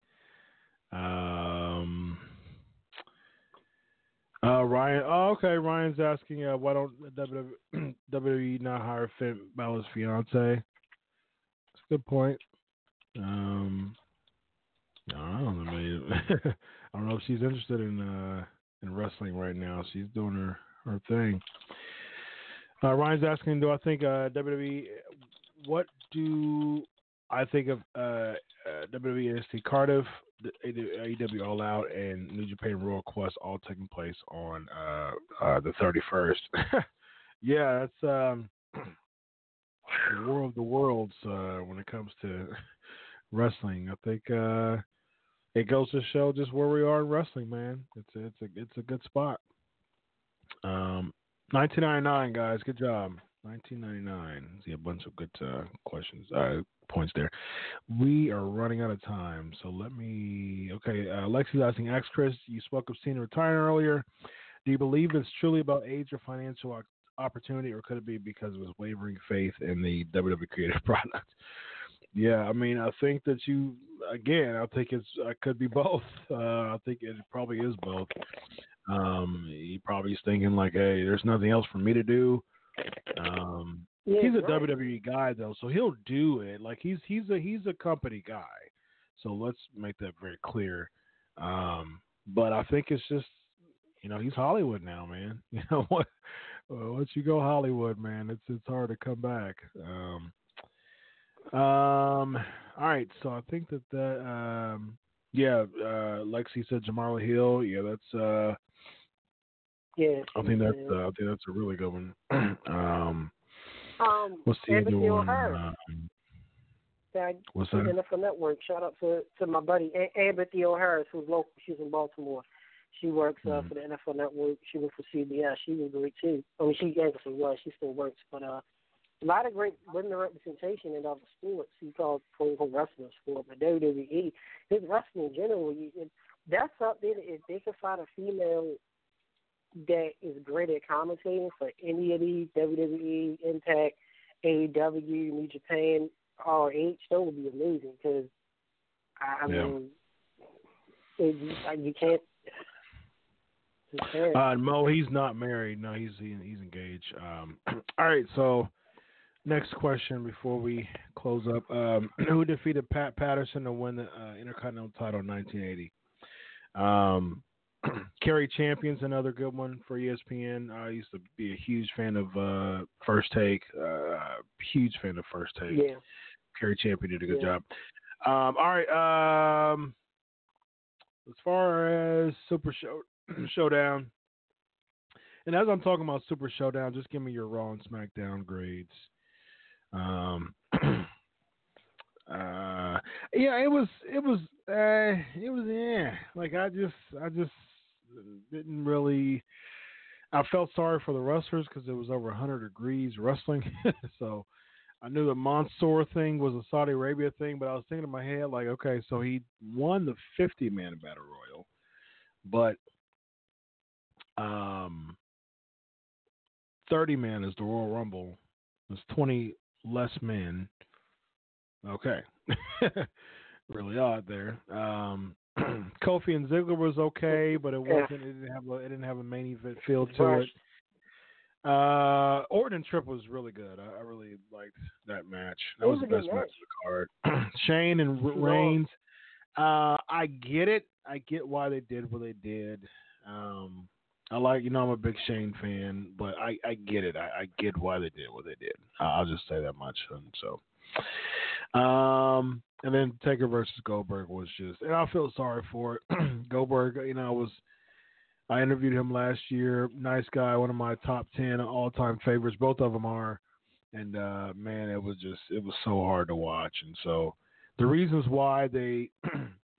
Ryan. Oh, okay. Ryan's asking, why don't WWE not hire Finn Balor's fiance? That's a good point. I don't know. Maybe, I don't know if she's interested in wrestling right now. She's doing her thing. Ryan's asking, do I think WWE? What do I think of WWST Cardiff, AEW All Out, and New Japan Royal Quest all taking place on the 31st? Yeah, that's the war of the worlds when it comes to wrestling. I think it goes to show just where we are in wrestling, man. It's a good spot. 1999, guys. Good job. 1999. See a bunch of good questions, points there. We are running out of time, so let me. Okay, Lexi's asking, ask Chris, you spoke of Cena retiring earlier. Do you believe it's truly about age or financial opportunity, or could it be because of his wavering faith in the WWE creative product? Yeah, I mean, I think that I think it's could be both. I think it probably is both. He probably is thinking like, hey, there's nothing else for me to do. He's a WWE guy though, so he'll do it. Like he's a company guy, so let's make that very clear. But I think it's just, you know, he's Hollywood now, man. You know what? Once you go Hollywood, man, it's hard to come back. All right, so I think that Lexi said Jamala Hill. Yeah, that's. Yeah, I think that's a really good one. What's the other one? What's that? NFL Network. Shout out to my buddy Abby O'Harris, who's local. She's in Baltimore. She works for the NFL Network. She works for CBS. She was great too. I mean, she actually was. She still works, but a lot of great women representation in other sports. He calls pro wrestling sport, but WWE, his wrestling in general. That's something. If they can find a female that is great at commentating for any of these, WWE, Impact, AEW, New Japan, ROH, that would be amazing because, I mean, you can't. Mo, he's not married. No, he's engaged. All right, so next question before we close up. Who defeated Pat Patterson to win the Intercontinental title in 1980? Kerry Champion's another good one for ESPN. I used to be a huge fan of First Take. Yeah. Kerry Champion did a good job. All right. As far as Super Showdown, and as I'm talking about Super Showdown, just give me your Raw and SmackDown grades. I just didn't really. I felt sorry for the wrestlers because it was over 100 degrees wrestling. So I knew the Mansoor thing was a Saudi Arabia thing, but I was thinking in my head, like, okay, so he won the 50-man battle royal, but 30-man is the Royal Rumble. There's 20 less men. Okay. Really odd there. Kofi and Ziggler was okay, but it didn't have a main event feel to it. Orton and Triple was really good. I really liked that match. That was the best match of the card. Shane and Reigns. I get it. I get why they did what they did. I'm a big Shane fan, but I get it. I get why they did what they did. I'll just say that much. And so, and then Taker versus Goldberg was just, and I feel sorry for it. Goldberg, I interviewed him last year. Nice guy, one of my top 10 all-time favorites. Both of them are. And, man, it was so hard to watch. And so the reasons why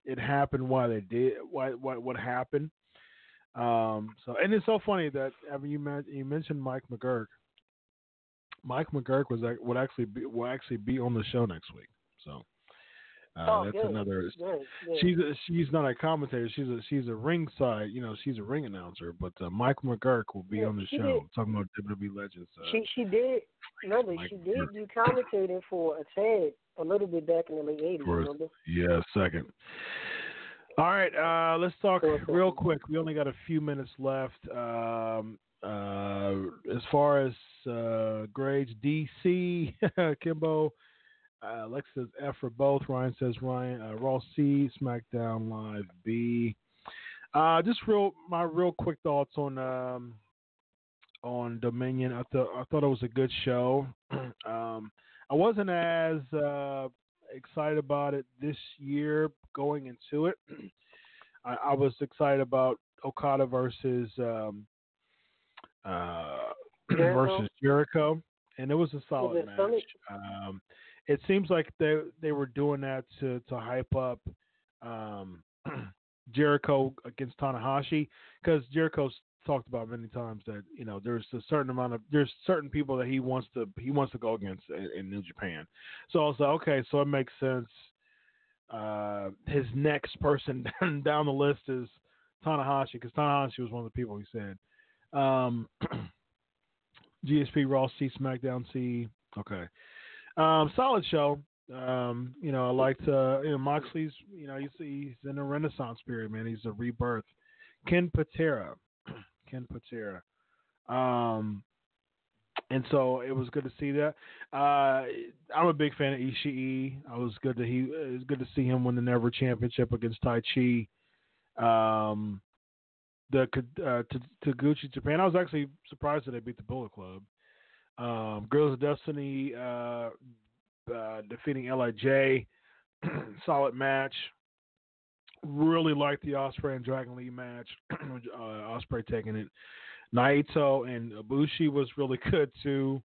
what happened. And it's so funny that, you mentioned Mike McGurk. Mike McGurk will actually be on the show next week. So. That's good. She's not a commentator. She's a ringside. She's a ring announcer. But Mike McGurk will be on the show talking about WWE legends. She did do commentating for a tad a little bit back in the late 80s. Remember? Yeah, second. All right, let's talk real quick. We only got a few minutes left. As far as grades, DC, Kimbo. Lex says F for both. Ryan says Raw C, SmackDown Live B. My real quick thoughts on Dominion. I thought it was a good show. I wasn't as excited about it this year going into it. I was excited about Okada versus Jericho, and it was a solid match. It seems like they were doing that to hype up Jericho against Tanahashi, because Jericho's talked about many times that there's certain people that he wants to go against in New Japan. So I was like, okay, so it makes sense. His next person down the list is Tanahashi, because Tanahashi was one of the people he said. GSP Raw C, SmackDown C. Okay. Solid show. I liked Moxley's. He's in a renaissance period, man. He's a rebirth. Ken Patera. And so it was good to see that. I'm a big fan of Ishii. It was good to see him win the Never Championship against Tai Chi. Taguchi Japan. I was actually surprised that they beat the Bullet Club. Girls of Destiny defeating LIJ. Solid match. Really liked the Ospreay and Dragon Lee match. Ospreay taking it. Naito and Ibushi was really good too.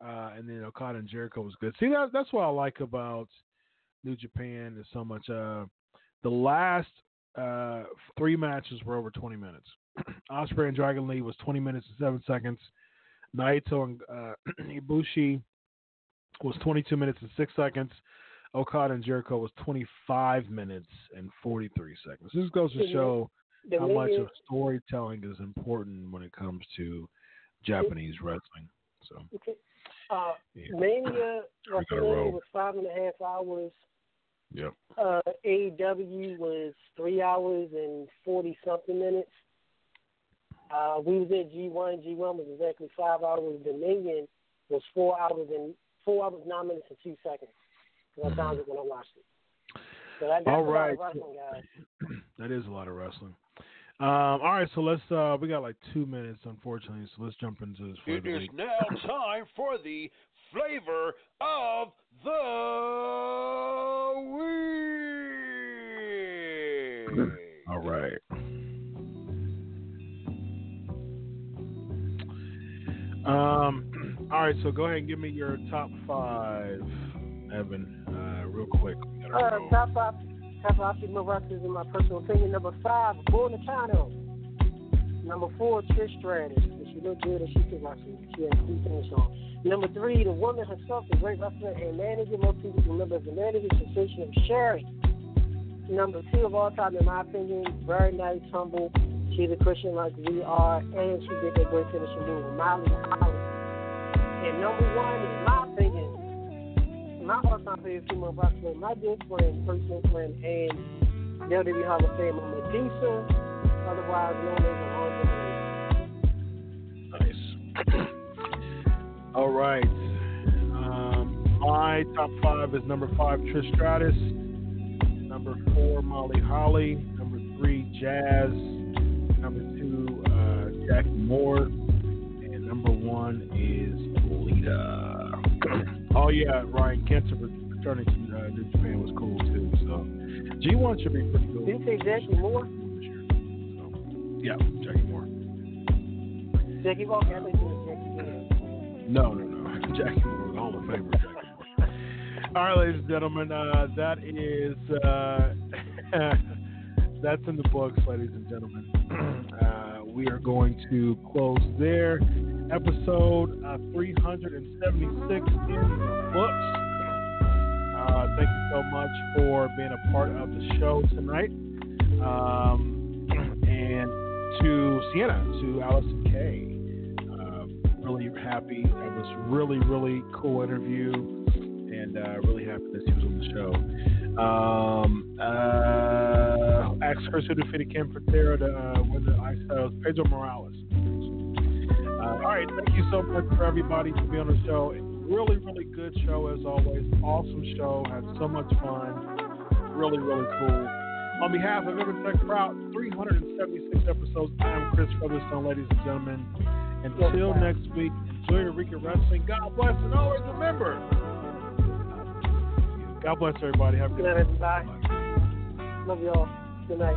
And then Okada and Jericho was good. See, that's what I like about New Japan is so much. The last three matches were over 20 minutes. Ospreay and Dragon Lee was 20 minutes and 7 seconds. Naito and Ibushi was 22 minutes and 6 seconds. Okada and Jericho was 25 minutes and 43 seconds. This goes to show how much of storytelling is important when it comes to Japanese wrestling. So, Mania was 5.5 hours. Yep. AEW was 3 hours and 40-something minutes. We was at G1. G1 was exactly 5 hours. Dominion was 4 hours, 9 minutes, and 2 seconds. Because I found it when I watched it. So that's all right. A lot of wrestling, guys. That is a lot of wrestling. All right, so let's. We got like 2 minutes, unfortunately. So let's jump into this. It is now time for the flavor of the week. All right. All right, so go ahead and give me your top five, Evan, real quick. Top five female wrestlers in my personal opinion. Number five, Bull Nakano. Number four, Trish Stratus. If she looked good and she could wrestle, she had three things on. Number three, the woman herself, the great wrestler and manager. Most people remember the manager sensation of Sherri. Number two of all time, in my opinion, very nice, humble. She's a Christian like we are, and she did that great finishing move, Molly Holly. And number one, in my opinion, my all-time favorite female wrestler, my dear friend, personal friend, and WWE Hall of Fame, Medusa, otherwise known as the Nice. All right. My top five is number five, Trish Stratus. Number four, Molly Holly. Number three, Jazz. Number two, Jackie Moore. And number one is Lita. Oh, yeah, Ryan Kent's returning to New Japan was cool, too. So G1 should be pretty cool. Did you say Jackie Moore? So, yeah, Jackie Moore. Jackie Moore? No. Jackie Moore was all a favorite Jackie Moore. All right, ladies and gentlemen, that is that's in the books, ladies and gentlemen. We are going to close there. Episode 376 in the books. Thank you so much for being a part of the show tonight. And to Sienna, to Allysin Kay, really happy. It was really, really cool interview. And really happy that she was on the show. Ask her to defeat Ken Patera to win the Ice Titles. Pedro Morales. All right, thank you so much for everybody for being on the show. Really, really good show as always. Awesome show. Had so much fun. Really, really cool. On behalf of Impact Wrestling, 376 episodes. I am Chris Featherstone, ladies and gentlemen. Until next week, enjoy your week of wrestling. God bless, and always remember. God bless everybody. Have a good night, everybody. Bye. Love y'all. Good night.